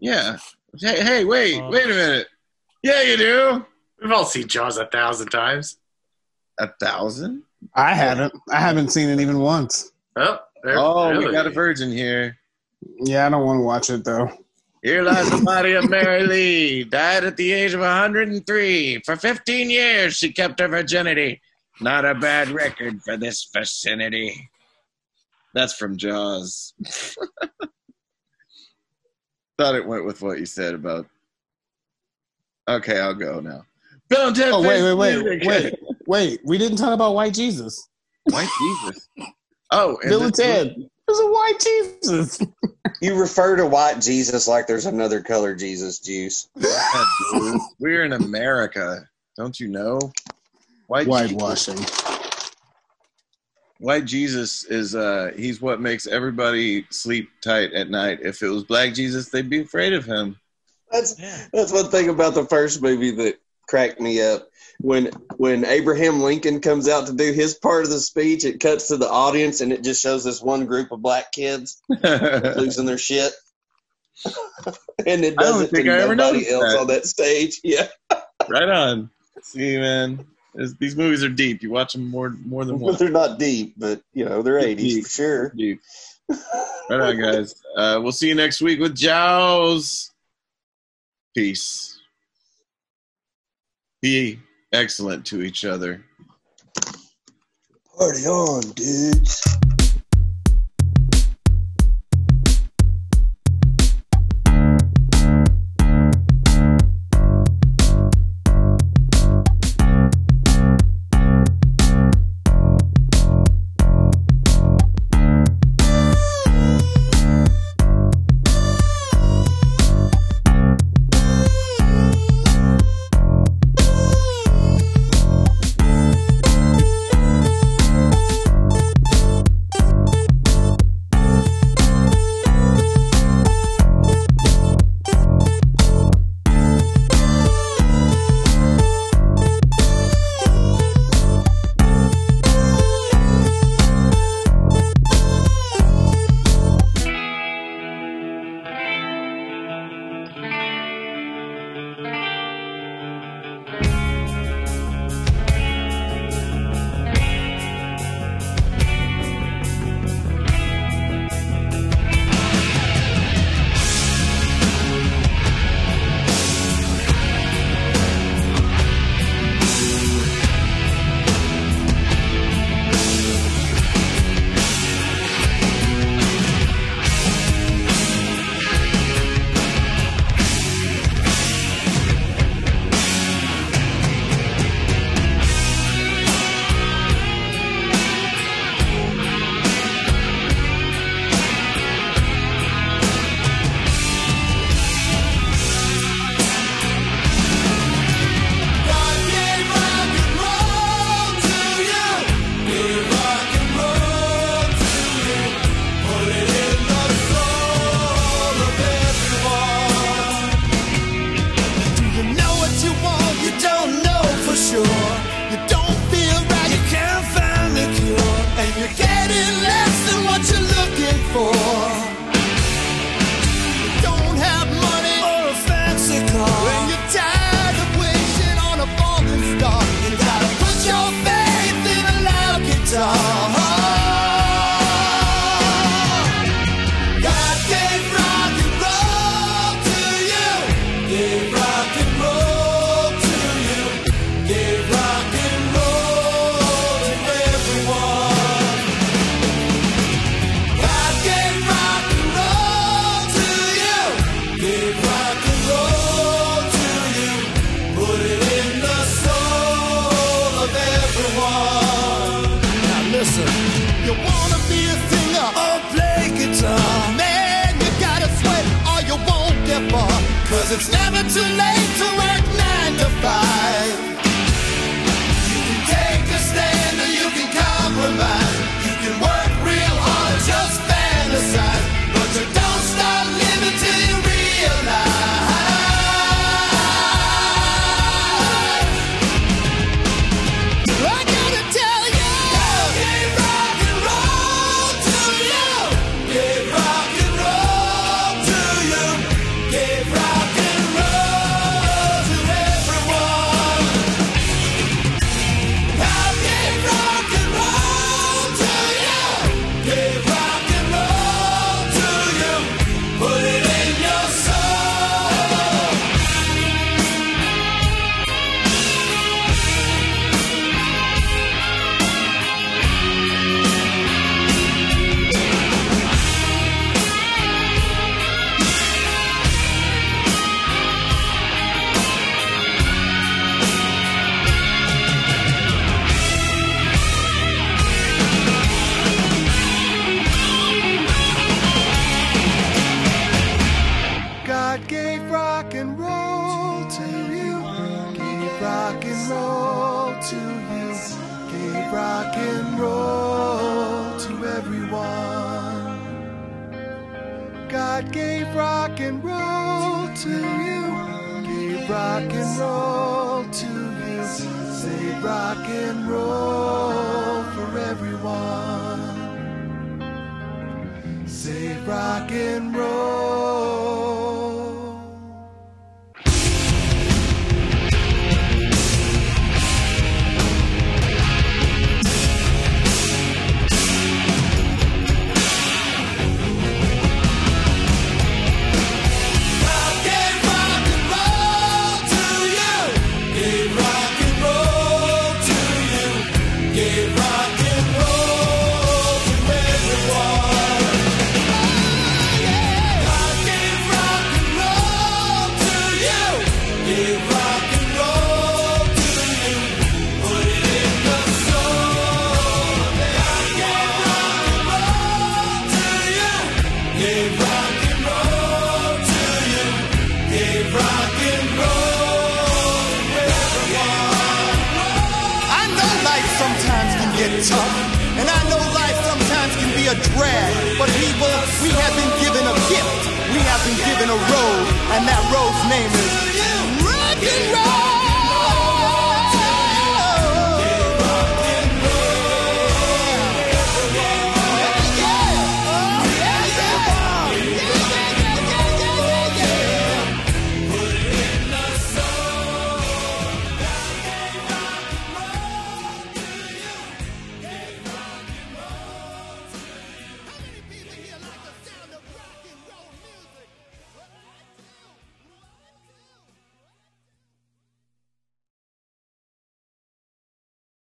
Yeah. Hey, hey wait. Oh. Wait a minute. Yeah, you do. We've all seen Jaws a thousand times. A thousand? I haven't. I haven't seen it even once. Oh, oh really. We got a virgin here. Yeah, I don't want to watch it, though. Here lies the body of Mary Lee, died at the age of one hundred and three. For fifteen years, she kept her virginity. Not a bad record for this vicinity. That's from Jaws. Thought it went with what you said about... Okay, I'll go now. Bill and Ted oh, wait, wait, wait, wait. Wait, we didn't talk about White Jesus. White Jesus? Oh, and Bill and Ted. There's a white Jesus. You refer to white Jesus like there's another color Jesus, Juice. Yeah, dude. We're in America. Don't you know? White Whitewashing. Jesus. White Jesus is, uh, he's what makes everybody sleep tight at night. If it was Black Jesus, they'd be afraid of him. That's that's one thing about the first movie that cracked me up. When when Abraham Lincoln comes out to do his part of the speech, it cuts to the audience and it just shows this one group of black kids losing their shit. And it doesn't think I ever noticed else that. On that stage. Yeah. Right on. See, man, it's, these movies are deep. You watch them more more than once. They're not deep, but you know they're eighties for sure. Deep. Right on, guys. Uh, we'll see you next week with Jaws. Peace. Be excellent to each other. Party on, dudes. man, you gotta sweat or you won't get far, 'cause it's never too late to work nine to five. You can take a stand or you can compromise, you can work real hard or just fantasize, but you don't start living till you realize. Name